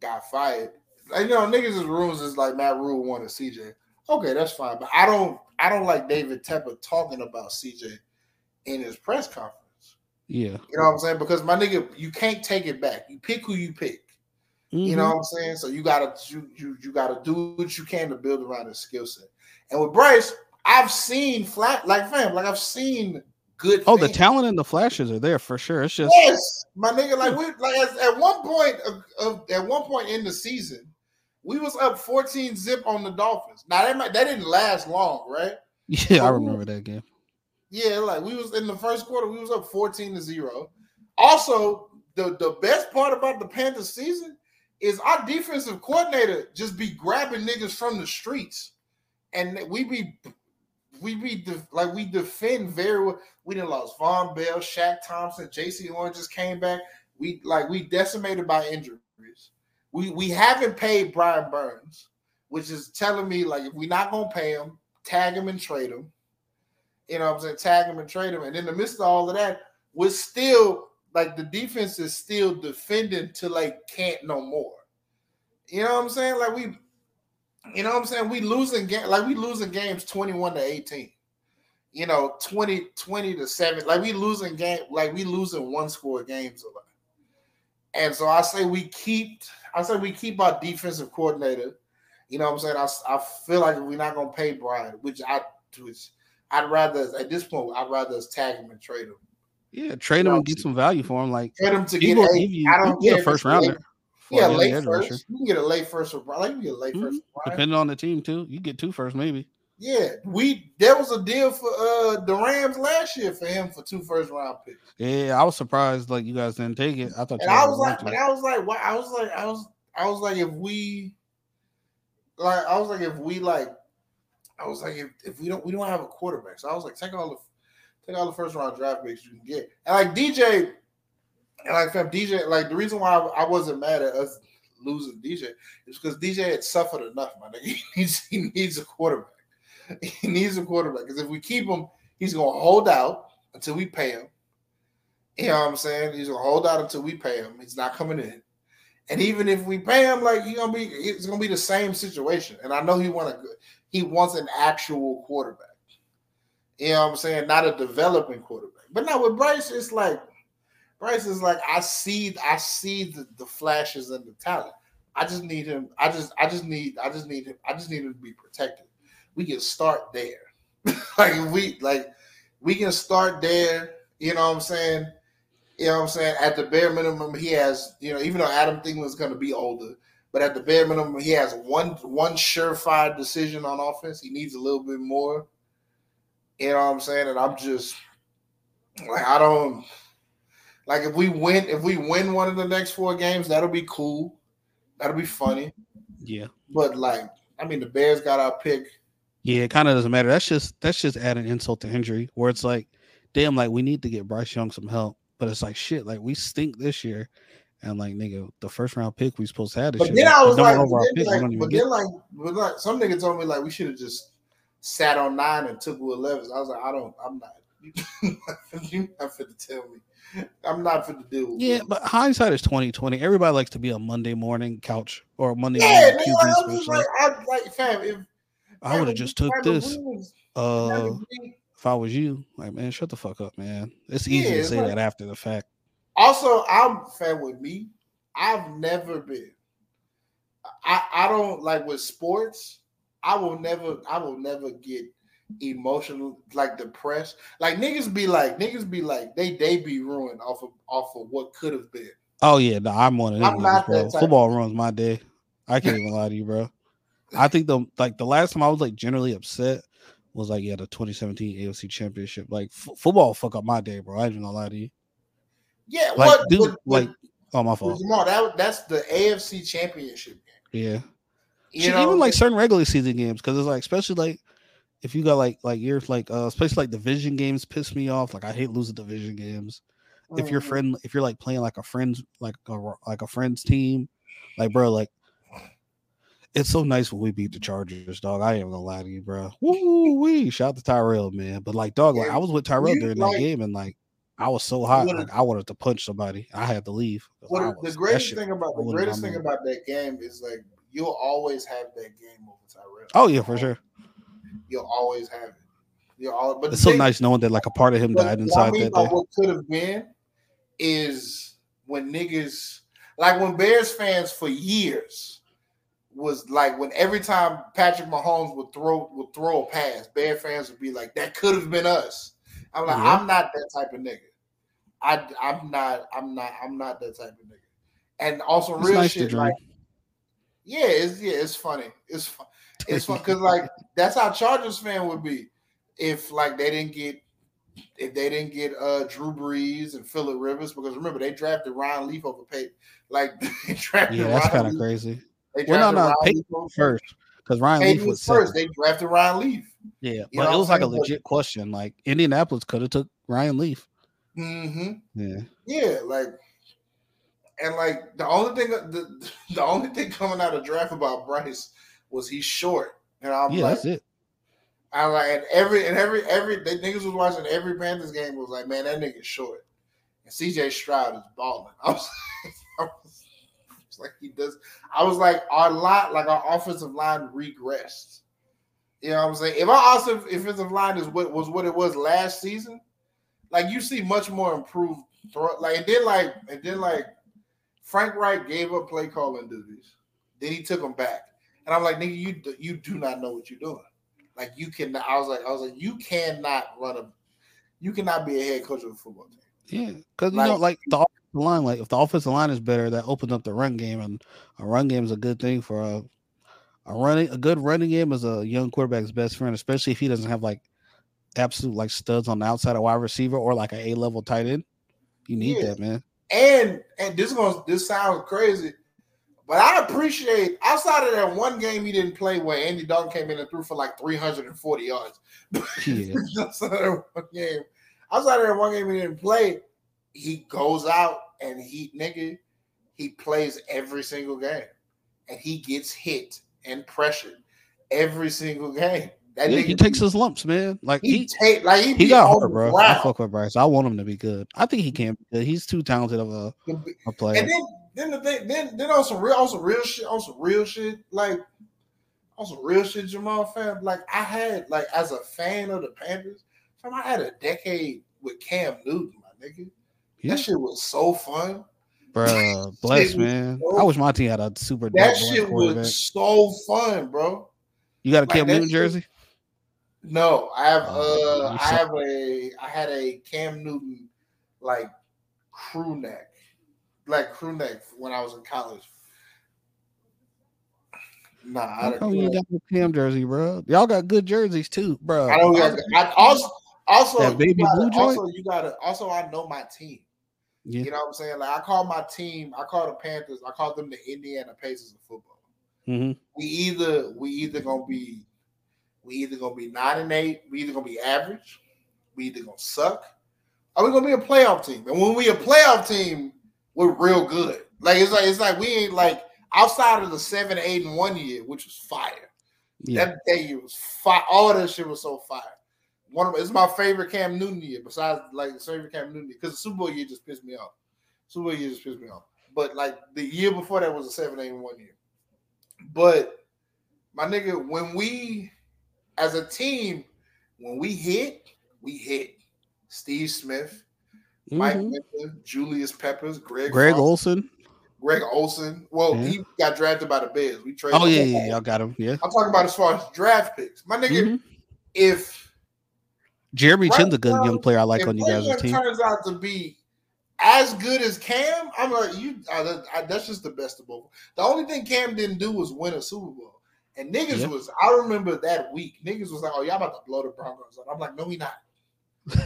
got fired. Like, you know, niggas' rules is like Matt Rule wanted C J. Okay, that's fine. But I don't I don't like David Tepper talking about C J in his press conference. Yeah. You know what I'm saying? Because my nigga, you can't take it back. You pick who you pick. Mm-hmm. You know what I'm saying? So you gotta you, you you gotta do what you can to build around his skill set. And with Bryce, I've seen flat like fam, like I've seen good. Oh, things. The talent and the flashes are there for sure. It's just yes, my nigga. Like we like at, at one point of, of at one point in the season, we was up fourteen zip on the Dolphins. Now that might, that didn't last long, right? Yeah, so I remember we, that game. Yeah, like we was in the first quarter, we was up fourteen to zero. Also, the the best part about the Panthers season. Is our defensive coordinator just be grabbing niggas from the streets, and we be, we be def, like we defend very well. We done lost Von Bell, Shaq Thompson, J C Horn just came back. We like we decimated by injuries. We we haven't paid Brian Burns, which is telling me like if we're not gonna pay him, tag him and trade him. You know what I'm saying? Tag him and trade him. And in the midst of all of that, we're still. Like the defense is still defending till like can't no more. You know what I'm saying? Like we, you know what I'm saying? We losing game like we losing games twenty-one to eighteen. You know, twenty, twenty to seven. Like we losing game like we losing one score games a lot. And so I say we keep. I say we keep our defensive coordinator. You know what I'm saying? I, I feel like we're not gonna pay Brian, which I which I'd rather at this point I'd rather us tag him and trade him. Yeah, trade him and get some value for him. Like trade him to get a, you, I don't get a first rounder. Yeah, late first. You can get a late first for Brian. You can get a late mm-hmm. first for Brian. Depending on the team too. You get two first maybe. Yeah, we there was a deal for uh, the Rams last year for him for two first round picks. Yeah, I was surprised like you guys didn't take it. I thought. And I was like, and I was like, why? I was like, I was, I was like, if we, like, I was like, if we like, I was like, if, if we don't, we don't have a quarterback. So I was like, take all the. Take all the first round draft picks you can get, and like D J, and like fam, D J, like the reason why I wasn't mad at us losing D J is because D J had suffered enough. My nigga, he needs, he needs a quarterback. He needs a quarterback because if we keep him, he's gonna hold out until we pay him. You know what I'm saying? He's gonna hold out until we pay him. He's not coming in, and even if we pay him, like he's gonna be, it's gonna be the same situation. And I know he want a, he wants an actual quarterback. You know what I'm saying? Not a developing quarterback. But now with Bryce, it's like Bryce is like I see I see the, the flashes and the talent. I just need him. I just I just need I just need him. I just need him to be protected. We can start there. Like we like we can start there. You know what I'm saying? You know what I'm saying? At the bare minimum, he has, you know, even though Adam Thielen's going to be older, but at the bare minimum, he has one one surefire decision on offense. He needs a little bit more. You know what I'm saying? And I'm just like, I don't like if we win if we win one of the next four games, that'll be cool. That'll be funny. Yeah. But like, I mean, the Bears got our pick. Yeah, it kind of doesn't matter. That's just that's just adding insult to injury. Where it's like, damn, like we need to get Bryce Young some help. But it's like, shit, like we stink this year. And like, nigga, the first round pick we supposed to have this but year. Then I was like, then like, pick, but then like, but like, some nigga told me like we should have just sat on nine and took with elevens. I was like, I don't, I'm not. You're not fit to tell me. I'm not fit to deal with. Yeah, me. But hindsight is twenty twenty. Everybody likes to be a Monday morning couch or a Monday yeah, morning. Yeah, I was like, I like, fam, if, I would have just took this. Wins, uh, if I was you, like, man, shut the fuck up, man. It's easy yeah, to say like, that after the fact. Also, I'm fan with me. I've never been. I, I don't like with sports. I will never. I will never get emotional, like depressed. Like niggas be like niggas be like they they be ruined off of off of what could have been. Oh yeah, no, I'm one of them. I'm not that type. Football ruins my day. I can't even lie to you, bro. I think the like the last time I was like generally upset was like yeah the twenty seventeen A F C Championship. Like f- football fuck up my day, bro. I ain't even gonna lie to you. Yeah, like, what, dude, what, like what, oh my fault. No, that that's the A F C Championship game. Yeah, you Shit, know, even like certain regular season games because it's like especially like if you got like like you're like uh especially like division games piss me off. Like I hate losing division games. Mm-hmm. If your friend if you're like playing like a friend's like a, like a friend's team, like bro, like. It's so nice when we beat the Chargers, dog. I ain't gonna lie to you, bro. Woo wee! Shout out to Tyrell, man. But like, dog, like I was with Tyrell during that like, game, and like I was so hot, like I wanted to punch somebody. I had to leave. What was, the greatest thing about the greatest thing about that game is like you'll always have that game over Tyrell. Oh yeah, for sure. You'll always have it. You'll always, but it's so thing, nice knowing that like a part of him died inside that day. What could have been is when niggas like when Bears fans for years. Was like when every time Patrick Mahomes would throw would throw a pass, Bear fans would be like, "That could have been us." I'm like, yeah. I'm not that type of nigga. I I'm not I'm not I'm not that type of nigga. And also, it's real nice shit. Like, yeah, it's yeah, it's funny. It's fun. It's fun because like that's how Chargers fan would be if like they didn't get if they didn't get uh Drew Brees and Phillip Rivers because remember they drafted Ryan Leaf over Peyton. Like they drafted yeah, that's kind of crazy. They well, no, no, Peyton Leaf first because Ryan Peyton Leaf was first. Second. They drafted Ryan Leaf. Yeah, you but it was like a legit question. Like Indianapolis could have took Ryan Leaf. Mm-hmm. Yeah, yeah, like, and like the only thing the, the only thing coming out of draft about Bryce was he's short, and I'm yeah, like, that's it. I like and every and every every the niggas was watching every Panthers game was like, man, that nigga's short, and C J Stroud is balling. I was like, I was like he does. I was like our lot, like our offensive line regressed. You know what I'm saying? If our offensive line is what was what it was last season, like you see much more improved throw. Like and then like and then like Frank Wright gave up play calling duties. Then he took them back, and I'm like, nigga, you you do not know what you're doing. Like you can. I was like, I was like, you cannot run a, you cannot be a head coach of a football team. Yeah, because you like, know, like the. Line like if the offensive line is better, that opens up the run game, and a run game is a good thing for a a running a good running game is a young quarterback's best friend, especially if he doesn't have like absolute like studs on the outside of wide receiver or like an A level tight end. You need yeah. that, man. And and this gonna this sounds crazy, but I appreciate outside of that one game he didn't play where Andy Dalton came in and threw for like three hundred and forty yards. Yeah. outside of that one game, outside of that one game he didn't play. He goes out and he nigga, he plays every single game, and he gets hit and pressured every single game. That yeah, nigga, he takes his lumps, man. Like he, he take like he, he got hurt, bro. Ground. I fuck with Bryce. I want him to be good. I think he can. He's too talented of a, a player. And then, then the thing, then then on some real, on some real shit, on some real shit, like on some real shit, Jamal fam. Like I had, like as a fan of the Panthers, fam, I had a decade with Cam Newton, my nigga. Yeah. That shit was so fun, bro. Bless man. So I wish my team had a super. That shit was so fun, bro. You got a like Cam Newton jersey? No, I have uh, uh I have a I had a Cam Newton like crew neck, black crew neck when I was in college. Nah, I don't. You got the Cam jersey, bro. Y'all got good jerseys too, bro. I don't got. I also also that baby blue joint. Also, you gotta. Also, I know my team. Yeah. You know what I'm saying? Like I call my team. I call the Panthers. I call them the Indiana Pacers of football. Mm-hmm. We either we either gonna be. We either gonna be nine and eight, we either gonna be average, we either gonna suck, or we gonna be a playoff team. And when we a playoff team, we're real good. Like it's like it's like we ain't like outside of the seven, eight, and one year, which was fire. Yeah. That that year was fire. All of that shit was so fire. One of it's my favorite Cam Newton year, besides like the favorite Cam Newton year, because the Super Bowl year just pissed me off. Super Bowl year just pissed me off. But like the year before that was a seven, eight, and one year. But my nigga, when we as a team, when we hit, we hit. Steve Smith, mm-hmm. Mike Miller, Julius Peppers, Greg Greg Fox, Olson. Greg Olson. Well, yeah. He got drafted by the Bears. We traded. Oh, yeah, yeah, y'all got him. Yeah. I'm talking about as far as draft picks. My nigga, mm-hmm. if Jeremy right Chin's a good now, young player I like on you guys' team. If turns out to be as good as Cam, I'm like, you. Uh, that, I, that's just the best of both. The only thing Cam didn't do was win a Super Bowl. And niggas yep. was, I remember that week, niggas was like, oh, y'all about to blow the Broncos up. I'm like, no, we not.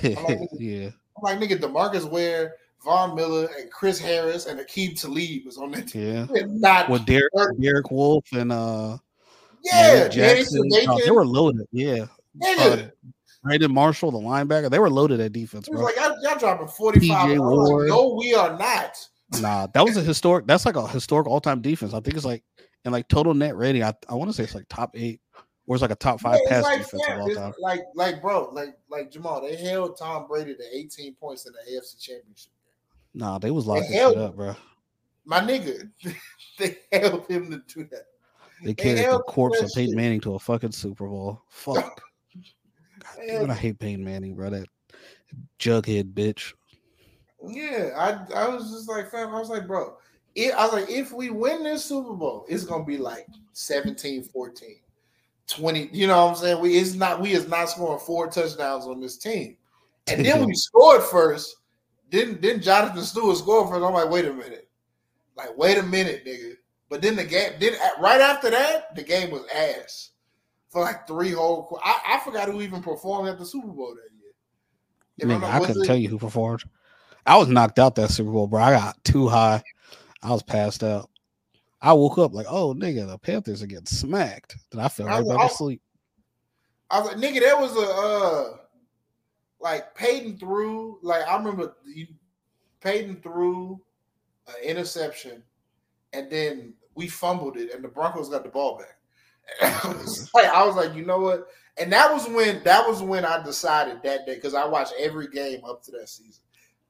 I'm like, yeah. I'm like, nigga, DeMarcus Ware, Von Miller, and Chris Harris, and Aqib Talib was on that team. Yeah. We're not well, Derek, Derek Wolf and uh, yeah, Jackson. They, oh, they were loaded. Yeah. Uh, Brandon Marshall, the linebacker, they were loaded at defense, bro. It was like, y'all, y'all dropping forty-five. I was like, no, we are not. Nah, that was a historic, that's like a historic all-time defense. I think it's like, and like total net rating, I, I want to say it's like top eight, or it's like a top five yeah, pass like, defense yeah, of all time. Like, like, bro, like, like Jamal, they held Tom Brady to eighteen points in the A F C Championship. Nah, they was locking shit up, bro. My nigga, they held him to do that. They carried the corpse of Peyton Manning to a fucking Super Bowl. Fuck. God, dude, I hate Peyton Manning, bro. That jughead bitch. Yeah, I, I was just like, fam, I was like, bro. It, I was like, if we win this Super Bowl, it's gonna be like seventeen, fourteen, twenty. You know what I'm saying? We it's not we is not scoring four touchdowns on this team. And then we scored first. Then then Jonathan Stewart scored first. I'm like, wait a minute. Like, wait a minute, nigga. But then the game, then right after that, the game was ass for like three whole. I, I forgot who even performed at the Super Bowl that year. You know, nigga, I couldn't it? tell you who performed. I was knocked out that Super Bowl, bro. I got too high. I was passed out. I woke up like, oh, nigga, the Panthers are getting smacked. And I fell right I was, back asleep. I was like, nigga, that was a, uh, like, Peyton threw, like, I remember you, Peyton threw an interception, and then we fumbled it, and the Broncos got the ball back. I was, like, I was like, you know what? And that was when, that was when I decided that day, because I watched every game up to that season.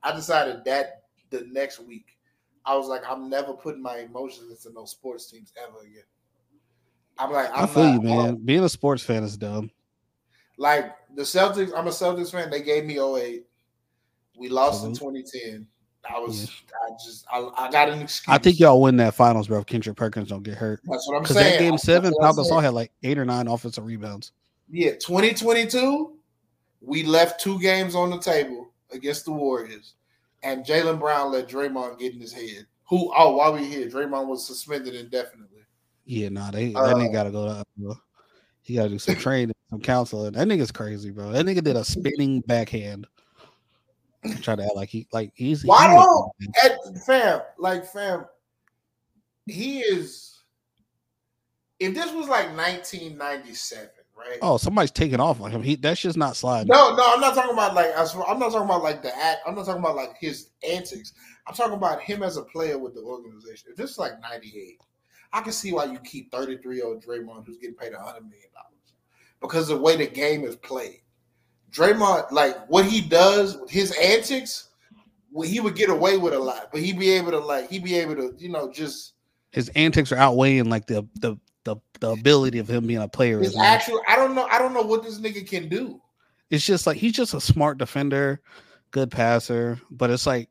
I decided that the next week. I was like, I'm never putting my emotions into no sports teams ever again. I'm like, I'm I feel not, you, man. Um, Being a sports fan is dumb. Like the Celtics, I'm a Celtics fan. They gave me oh eight. We lost mm-hmm. in twenty ten. I was, yeah. I just, I, I got an excuse. I think y'all win that finals, bro. If Kendrick Perkins don't get hurt. That's what I'm saying. Because that game seven, Pau Gasol had like eight or nine offensive rebounds. Yeah, twenty twenty-two, we left two games on the table against the Warriors. And Jaylen Brown let Draymond get in his head. Who? Oh, while we here, Draymond was suspended indefinitely. Yeah, nah, they uh, that nigga gotta go to. He gotta do some training, some counseling. That nigga's crazy, bro. That nigga did a spinning backhand. Try to act like he like easy. Why don't at, fam like fam? He is. If this was like nineteen ninety-seven. Right. Oh, somebody's taking off on him. He that shit's not sliding. No, no, I'm not talking about like I'm not talking about like the act. I'm not talking about like his antics. I'm talking about him as a player with the organization. If this is like ninety-eight, I can see why you keep thirty-three-year-old Draymond who's getting paid a hundred million dollars because of the way the game is played. Draymond, like what he does, his antics, well, he would get away with a lot, but he'd be able to like he'd be able to you know just his antics are outweighing like the the. The, the ability of him being a player is actually I don't know I don't know what this nigga can do. It's just like he's just a smart defender, good passer, but it's like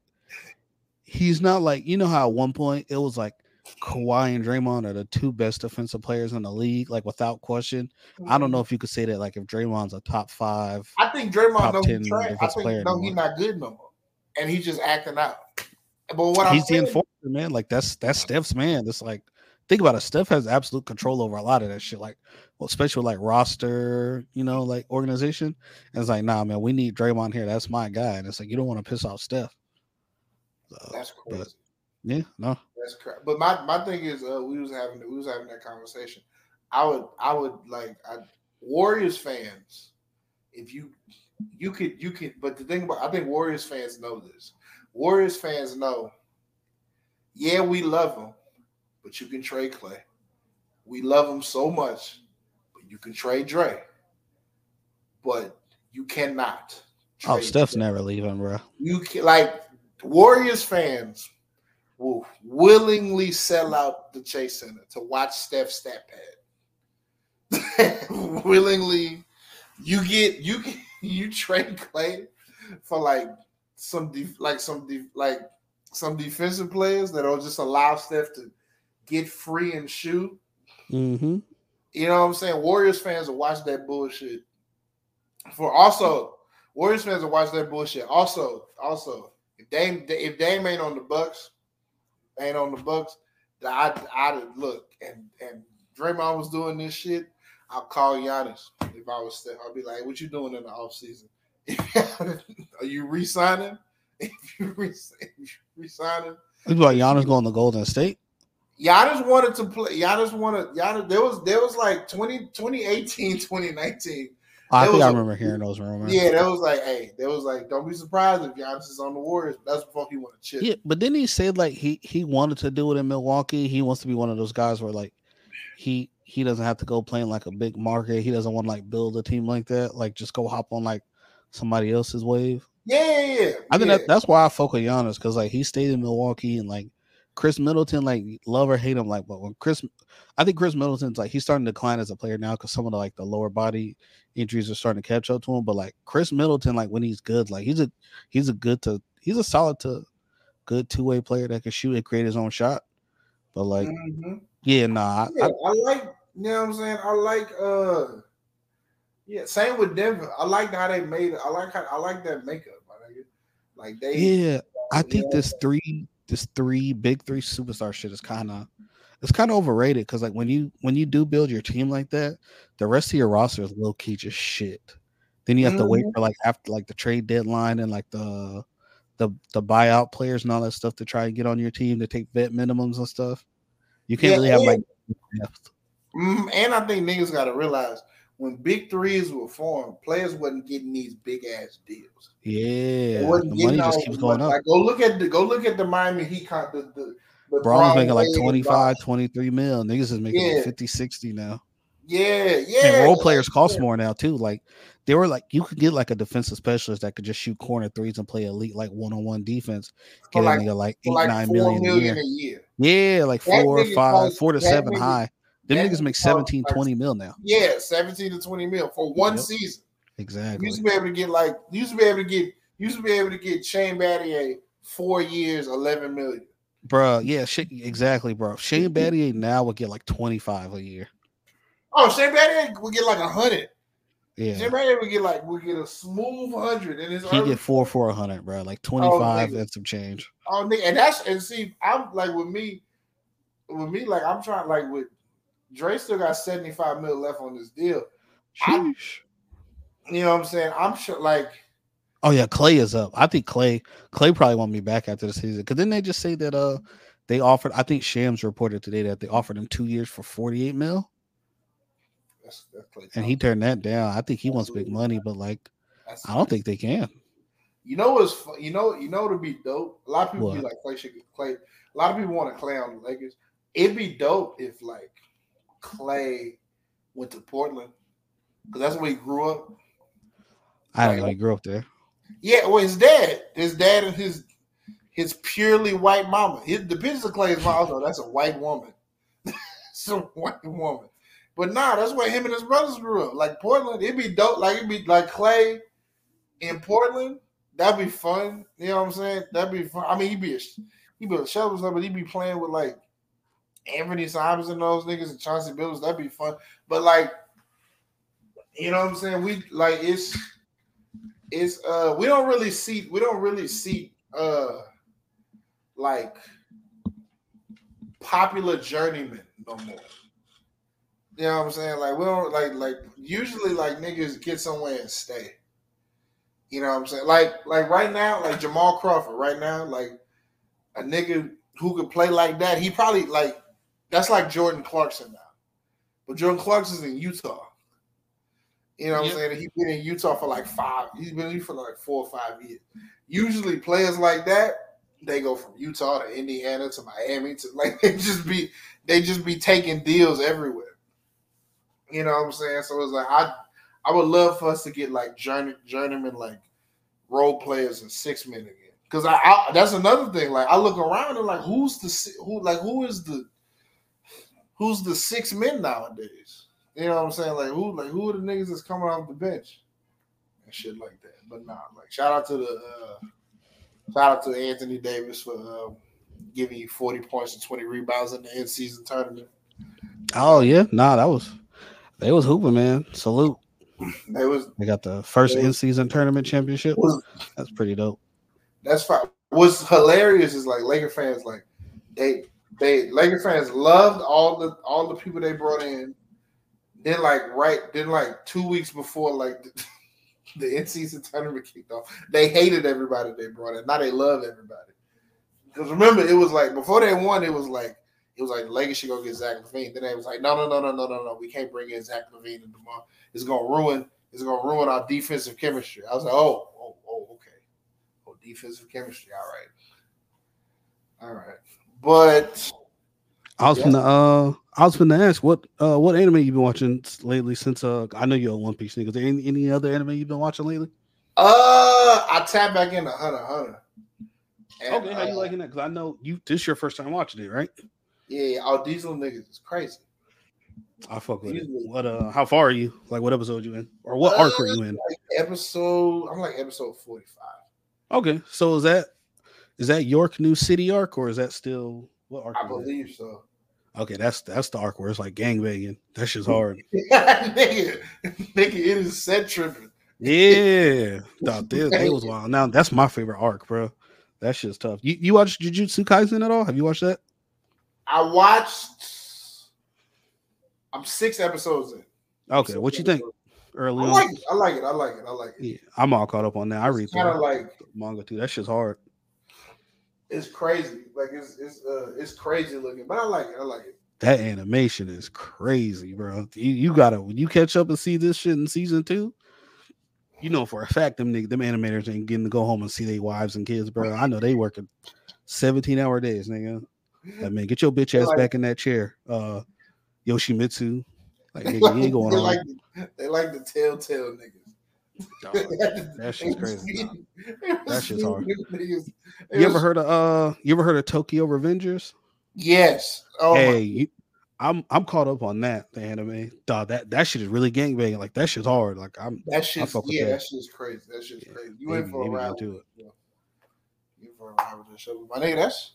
he's not like you know how at one point it was like Kawhi and Draymond are the two best defensive players in the league, like without question. Mm-hmm. I don't know if you could say that, like if Draymond's a top five. I think Draymond knows he's trash. I think no, he's not good no more, and he's just acting out. But what he's I'm saying, the enforcer, man. Like that's that's Steph's man. It's like think about it. Steph has absolute control over a lot of that shit. Like, well, especially like roster, you know, like organization. And it's like, nah, man, we need Draymond here. That's my guy. And it's like you don't want to piss off Steph. So, that's crazy. But, yeah, no. That's correct. But my, my thing is, uh, we was having we was having that conversation. I would I would like I, Warriors fans. If you you could you could, but the thing about I think Warriors fans know this. Warriors fans know. Yeah, we love them, but you can trade Clay. We love them so much, but you can trade Dre. But you cannot. Trade oh, Steph's Dre. Never leaving, bro. You can, like Warriors fans. Will willingly sell out the Chase Center to watch Steph's stat pad. willingly, you get you get, you trade Clay for like some def, like some def, like some defensive players that'll just allow Steph to get free and shoot. Mm-hmm. You know what I'm saying? Warriors fans will watch that bullshit. For also, Warriors fans will watch that bullshit. Also, also if Dame if Dame ain't on the Bucks. Ain't on the Bucks. I I look and and Draymond was doing this shit. I'll call Giannis if I was Steph. I'll be like, "What you doing in the offseason? Are you re-signing? If you re-signing, it's like Giannis going to Golden State. Giannis wanted to play. Giannis wanted. Giannis. There was there was like twenty eighteen, twenty nineteen I think I remember hearing those rumors. Yeah, that was like, hey, that was like, don't be surprised if Giannis is on the Warriors. That's before he wanted to chip. Yeah, but then he said like he he wanted to do it in Milwaukee. He wants to be one of those guys where like he he doesn't have to go play in like a big market. He doesn't want to like build a team like that. Like just go hop on like somebody else's wave. Yeah, yeah, yeah. I think yeah. That, that's why I focus Giannis because like he stayed in Milwaukee and like Chris Middleton, like love or hate him, like but when Chris, I think Chris Middleton's like he's starting to decline as a player now because some of the like the lower body injuries are starting to catch up to him. But like Chris Middleton, like when he's good, like he's a he's a good to he's a solid to good two way player that can shoot and create his own shot. But like, mm-hmm. yeah, nah, yeah, I, I like you know what I'm saying. I like uh, yeah, same with Denver. I like how they made it. I like how I like that makeup. Like they, yeah, I think this three. This three big three superstar shit is kind of it's kind of overrated because like when you when you do build your team like that, the rest of your roster is low key just shit. Then you have mm-hmm. to wait for like after like the trade deadline and like the the the buyout players and all that stuff to try and get on your team to take vet minimums and stuff. You can't yeah, really have and, like depth. And I think niggas got to realize when big threes were formed, players wasn't getting these big ass deals. Yeah, the money just keeps going up. Like, go look at the go look at the Miami Heat. The, the, the Braun's making like twenty-five, twenty-three mil. Niggas is making yeah. like fifty, sixty now. Yeah, yeah. And role players cost yeah. more now too. Like they were like you could get like a defensive specialist that could just shoot corner threes and play elite like one on one defense. Get like, into like eight, like nine million, million a, year. a year. Yeah, like that four, five, cost, four to seven nigga, high. Them niggas make seventeen, twenty mil now. Yeah, seventeen to twenty mil for one yep. season. Exactly. You used to be able to get like you used to be able to get you used to be able to get Shane Battier four years, eleven million. Bro, yeah, shit, exactly, bro. Shane Battier now would get like twenty-five a year. Oh, Shane Battier would get like a hundred. Yeah, Shane Battier would get like we get a smooth hundred and his. He get four for a hundred, bro. Like twenty-five oh, and some change. Oh, nigga, and that's and see, I'm like with me, with me, like I'm trying like with. Dre still got seventy-five mil left on this deal. I, you know what I'm saying? I'm sure like oh yeah, Clay is up. I think Clay Clay probably won't be back after the season. Cause then they just say that uh they offered I think Shams reported today that they offered him two years for forty-eight mil. That's, that's and he turned that down. I think he wants big money, but like that's I don't think they can. You know what's you know, you know it'd be dope. A lot of people what? be like Clay should get Clay. A lot of people want to Clay on the Lakers. It'd be dope if like Clay went to Portland because that's where he grew up. I don't know. He grew up there. Yeah, well, his dad, his dad, and his his purely white mama. His, the pictures of Clay's mom, though, that's a white woman. It's a white woman. But nah, that's where him and his brothers grew up. Like Portland, it'd be dope. Like it'd be like Clay in Portland. That'd be fun. You know what I'm saying? That'd be fun. I mean, he'd be a he'd be a shovel, but he'd be playing with like Anthony Simons and those niggas and Chauncey Billups, that'd be fun. But like, you know what I'm saying? We like it's it's uh we don't really see we don't really see uh like popular journeymen no more. You know what I'm saying? Like we don't like like usually like niggas get somewhere and stay. You know what I'm saying? Like like right now, like Jamal Crawford right now, like a nigga who could play like that, he probably like that's like Jordan Clarkson now. But Jordan Clarkson's in Utah. You know what yep. I'm saying? He's been in Utah for like five. He's been in for like four or five years. Usually players like that, they go from Utah to Indiana to Miami to like they just be they just be taking deals everywhere. You know what I'm saying? So it's like I I would love for us to get like journey, journeyman like role players and six men again. Because I, I that's another thing. Like I look around and like who's the who like who is the who's the six men nowadays? You know what I'm saying? Like who like who are the niggas that's coming off the bench and shit like that? But nah, like shout out to the uh, shout out to Anthony Davis for um, giving you forty points and twenty rebounds in the end season tournament. Oh yeah, nah, that was they was hooping, man. Salute. They was they got the first in season tournament championship. Was, that's pretty dope. That's fine. What's hilarious is like Laker fans, like they they Laker fans loved all the all the people they brought in. Then like right then like two weeks before like the, the in season tournament kicked off, they hated everybody they brought in. Now they love everybody. Because remember, it was like before they won, it was like It was like, Lakers should go get Zach LaVine. Then they was like, no, no, no, no, no, no, no. We can't bring in Zach LaVine and DeMar. It's going to ruin It's gonna ruin our defensive chemistry. I was like, oh, oh, oh, okay. Oh, defensive chemistry. All right. All right. But I was yeah. going to uh, I was going to ask, what uh, what anime you been watching lately since uh, – I know you're a One Piece nigga. Is there any, any other anime you've been watching lately? Uh, I tapped back into Hunter Hunter. And, okay, how uh, you liking that? Because I know you this is your first time watching it, right? Yeah, all diesel niggas is crazy. I fuck with it. What uh how far are you? Like what episode you in? Or what uh, arc are you in? Like episode I'm like episode forty-five. Okay. So is that is that York New City arc or is that still what arc? I believe that? so. Okay, that's that's the arc where it's like gangbanging. That shit's hard. nigga, nigga, it is set tripping. Yeah. nah, they, they was wild. Now that's my favorite arc, bro. That shit's tough. You you watched Jujutsu Kaisen at all? Have you watched that? I watched. I'm six episodes in. Okay, what you think? Early I like on, it, I like it. I like it. I like it. Yeah, I'm all caught up on that. I read kind of like manga too. That shit's hard. It's crazy. Like it's it's uh it's crazy looking, but I like it. I like it. That animation is crazy, bro. You, you gotta when you catch up and see this shit in season two. You know for a fact them niggas, them animators ain't getting to go home and see their wives and kids, bro. I know they working seventeen hour days, nigga. Like, man, get your bitch ass like, back in that chair, uh, Yoshimitsu. Like, nigga, like, you ain't going they on. Like the, they like the telltale niggas. Dog, that shit's crazy. Dog. That shit's hard. Was, you ever heard of uh? You ever heard of Tokyo Revengers? Yes. Oh hey, you, I'm I'm caught up on that the anime. Dog, that that shit is really gangbanging. Like that shit's hard. Like I'm. That shit. Yeah, that. that shit's crazy. That shit's yeah, crazy. You maybe, ain't for a ride to it. Yeah. You ain't for a ride with that show, my nigga. That's.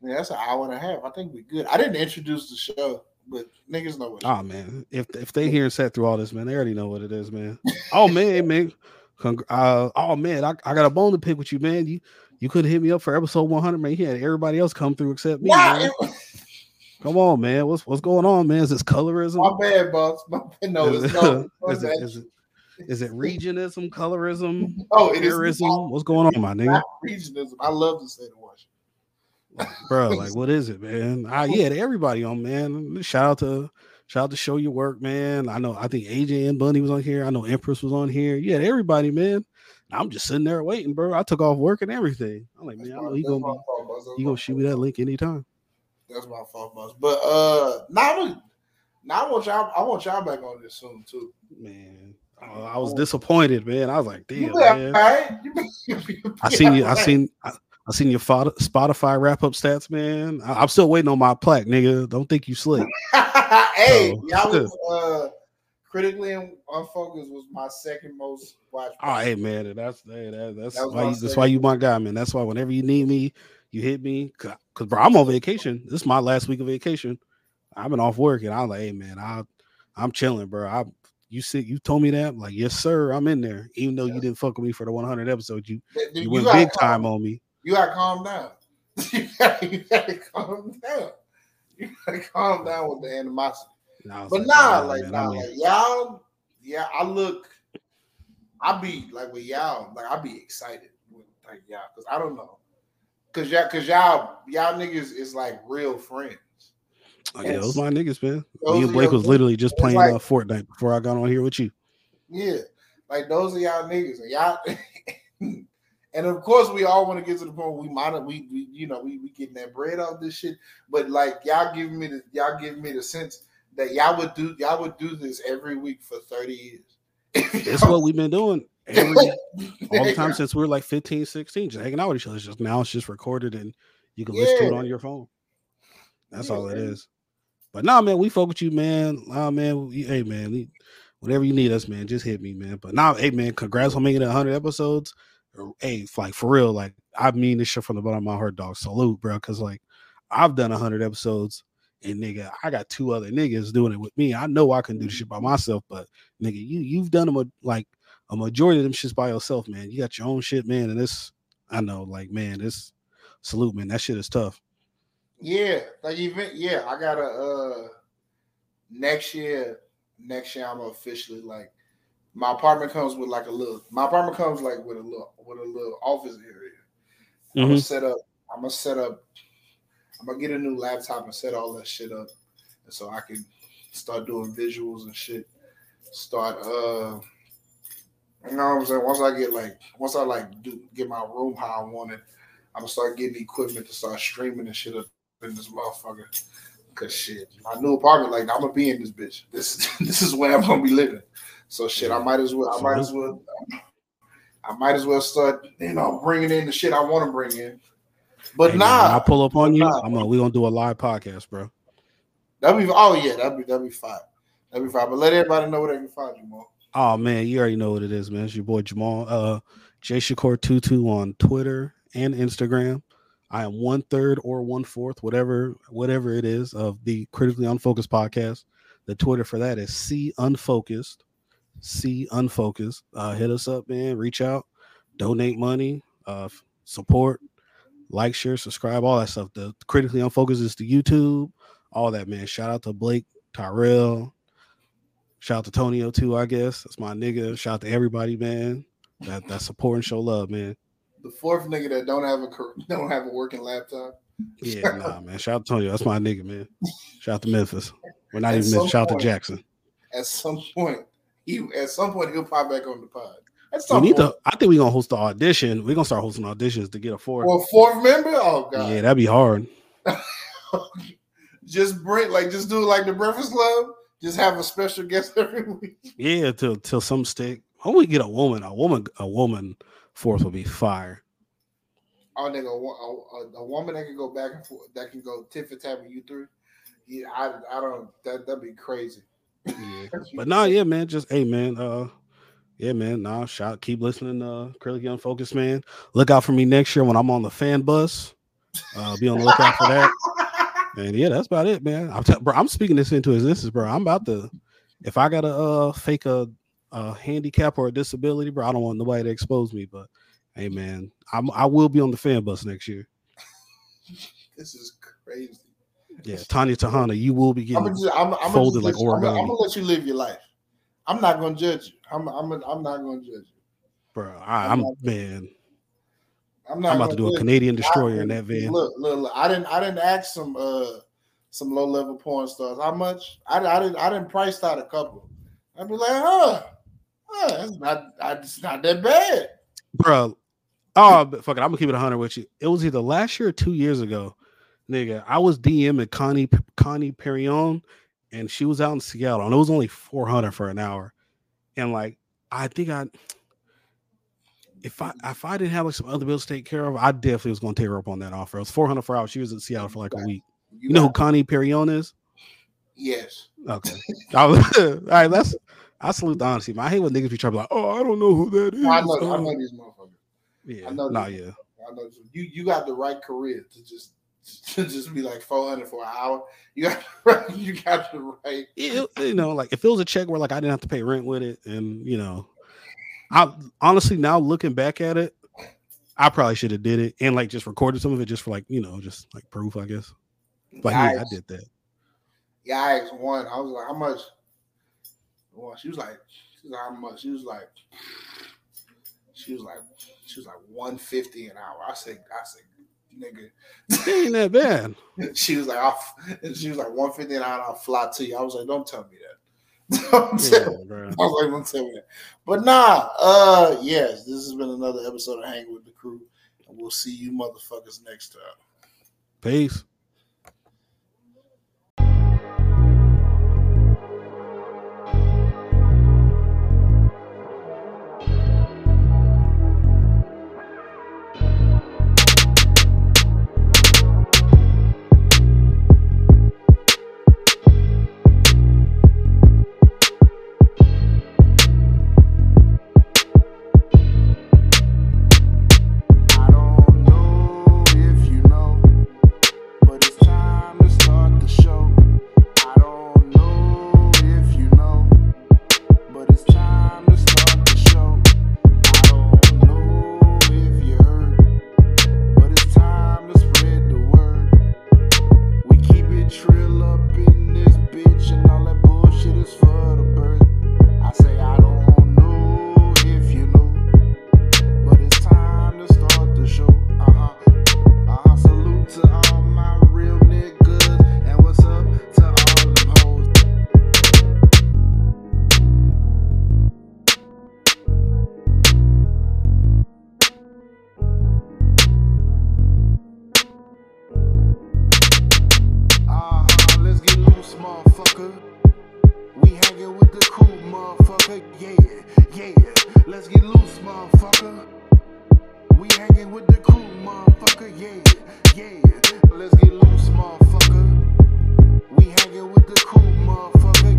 Yeah, that's an hour and a half. I think we good. I didn't introduce the show, but niggas know what. Oh man, if if they here and sat through all this, man, they already know what it is, man. Oh man, man, Congr- uh, oh man, I, I got a bone to pick with you, man. You you could hit me up for episode one hundred, man. He had everybody else come through except me. Nah, man. Was... Come on, man. What's what's going on, man? Is this colorism? My bad, boss. My bad. No, it's not. is, it, is it is it regionism, colorism? Oh, it is. What's going on, my nigga? Regionism. I love to say the word. Bro, like what is it, man? I yeah, to everybody on, man. Shout out to shout out to Show Your Work, man. I know I think A J and Bunny was on here. I know Empress was on here. Yeah, everybody, man. I'm just sitting there waiting, bro. I took off work and everything. I'm like, man, I know he gonna be, he gonna shoot me that link anytime. That's my fault, boss. But uh, now, now I want y'all, I want y'all back on this soon too, man. Uh, I was disappointed, man. I was like, damn, man. I seen you. I seen. I, I seen your Spotify wrap-up stats, man. I- I'm still waiting on my plaque, nigga. Don't think you slick. Hey, so, y'all was uh, Critically Unfocused was my second most watched. Oh, hey, man, that's hey, that, that's that why you, that's why you my guy, man. That's why whenever you need me, you hit me. Because, bro, I'm on vacation. This is my last week of vacation. I've been off work, and I'm like, hey, man, I, I'm chilling, bro. I, you said you told me that. I'm like, yes, sir, I'm in there. Even though yeah. you didn't fuck with me for the one hundred episodes, you, the, the, you, you went big calm. time on me. You got to calm down. you got to calm down. You got to calm down with the animosity. But like, nah, like, man, nah, like, y'all, yeah, I look, I be, like, with y'all, like, I be excited with, like, y'all, because I don't know. Because y'all, cause y'all, y'all niggas is, like, real friends. Oh, yeah, those my niggas, man. Me and Blake was literally just playing like, uh, Fortnite before I got on here with you. Yeah, like, those are y'all niggas. And y'all, and of course, we all want to get to the point where we might, we, we, you know, we, we getting that bread off this shit. But, like, y'all giving me the, y'all giving me the sense that y'all would do y'all would do this every week for thirty years. That's what we've been doing every, all the time since we were like fifteen, sixteen, just hanging out with each other. It's just now it's just recorded and you can yeah. listen to it on your phone. That's yeah, all it man. is. But nah, man, we fuck with you, man. Nah, man, we, hey man, we, whatever you need us, man, just hit me, man. But nah, hey man, congrats on making it one hundred episodes. Hey, like for real, like I mean this shit from the bottom of my heart, dog. Salute, bro, because like I've done one hundred episodes. And nigga, I got two other niggas doing it with me. I know I can do this shit by myself, but nigga, you you've done them like a majority of them shits by yourself, man. You got your own shit, man. And this, I know, like man, this salute, man. That shit is tough. Yeah, like even yeah, I gotta uh, next year. Next year, I'm officially like my apartment comes with like a little. My apartment comes like with a little with a little office area. Mm-hmm. I'm gonna set up. I'm gonna set up. I'm gonna get a new laptop and set all that shit up, and so I can start doing visuals and shit. Start, uh, you know what I'm saying? Once I get like, once I like do get my room how I want it, I'm gonna start getting equipment to start streaming and shit up in this motherfucker. Cause shit, my new apartment, like I'm gonna be in this bitch. This this is where I'm gonna be living. So shit, I might as well, I might as well, I might as well start, you know, bringing in the shit I want to bring in. But hey, nah, man, I pull up on you. Nah, I'm gonna, we gonna do a live podcast, bro. That'd be oh yeah, that'd be that'd be fine. That'd be fine. But let everybody know where they can find you, Jamal. Oh man, you already know what it is, man. It's your boy Jamal, uh, J Shakur twenty-two on Twitter and Instagram. I am one third or one fourth, whatever, whatever it is, of the Critically Unfocused podcast. The Twitter for that is C Unfocused, C Unfocused. Uh, hit us up, man. Reach out, donate money, uh, support. Like, share, subscribe, all that stuff. The Critically Unfocused is the YouTube, all that, man. Shout out to Blake, Tyrell. Shout out to Tonio, too, I guess. That's my nigga. Shout out to everybody, man. That that support and show love, man. The fourth nigga that don't have a don't have a working laptop. Yeah, nah, man. Shout out to Tonio. That's my nigga, man. Shout out to Memphis. We're not at even Memphis. Shout out to Jackson. At some point, he at some point he'll pop back on the pod. We need to, I think we're gonna host the audition. We're gonna start hosting auditions to get a fourth. Well, fourth member? Oh god. Yeah, that'd be hard. Just bring like just do like the Breakfast Club. Just have a special guest every week. Yeah, till till some stick. How we get a woman? A woman, a woman fourth would be fire. Oh nigga, a, a, a woman that can go back and forth, that can go tit for tat with you three. Yeah, I I don't that that'd be crazy. Yeah. But nah, yeah, man. Just hey man, uh yeah, man. Nah, shout. Keep listening. Uh, Critically Unfocused, man. Look out for me next year when I'm on the fan bus. Uh, be on the lookout for that. And yeah, that's about it, man. I'm, t- bro, I'm speaking this into existence, bro. I'm about to. If I gotta uh fake a, a handicap or a disability, bro, I don't want nobody to expose me. But hey, man, I'm I will be on the fan bus next year. This is crazy. Yeah, Tanya Tahana, you will be getting I'm just, I'm, I'm folded like origami. I'm, I'm gonna let you live your life. I'm not gonna judge you. I'm I'm I'm not gonna judge you, bro. I, I'm, I'm man. I'm not. I'm about to do a Canadian destroyer I, in that van. Look, look, look, I didn't. I didn't ask some uh some low level porn stars how much. I, I didn't. I didn't price out a couple. I'd be like, huh, huh that's not. I, it's not that bad, bro. Oh, but fuck it. I'm gonna keep it a hundred with you. It was either last year or two years ago, nigga. I was DMing Connie Connie Perrion. And she was out in Seattle, and it was only four hundred for an hour. And like, I think I, if I if I didn't have like some other bills to take care of, I definitely was gonna take her up on that offer. It was four hundred for an hour. She was in Seattle for like a week. You know who Connie Perrion is? Yes. Okay. I was, all right. That's I salute the honesty. Man. I hate when niggas be trying to be like, oh, I don't know who that is. I know. I know these motherfuckers. Yeah. I know. Nah, yeah. I know. You you got the right career to just to just be like four hundred for an hour. You got to, you got to write. It, you know, like if it was a check where like I didn't have to pay rent with it, and you know, I honestly now looking back at it, I probably should have did it and like just recorded some of it just for like, you know, just like proof, I guess. But yeah, yeah, I did that. Yeah, I asked one. I was like, how much? Well, she was like, she was like, how much? She was like, she was like, she was like one fifty an hour. I said, I said, nigga, it ain't that bad. She was like, I'll, she was like one fifty an hour. I'll fly to you. I was like, don't tell me that. Don't yeah, tell me. I was like, don't tell me that. But nah, uh, yes, this has been another episode of Hanging with the Crew, and we'll see you motherfuckers next time. Peace. Let's get loose, motherfucker. We hanging with the crew, motherfucker.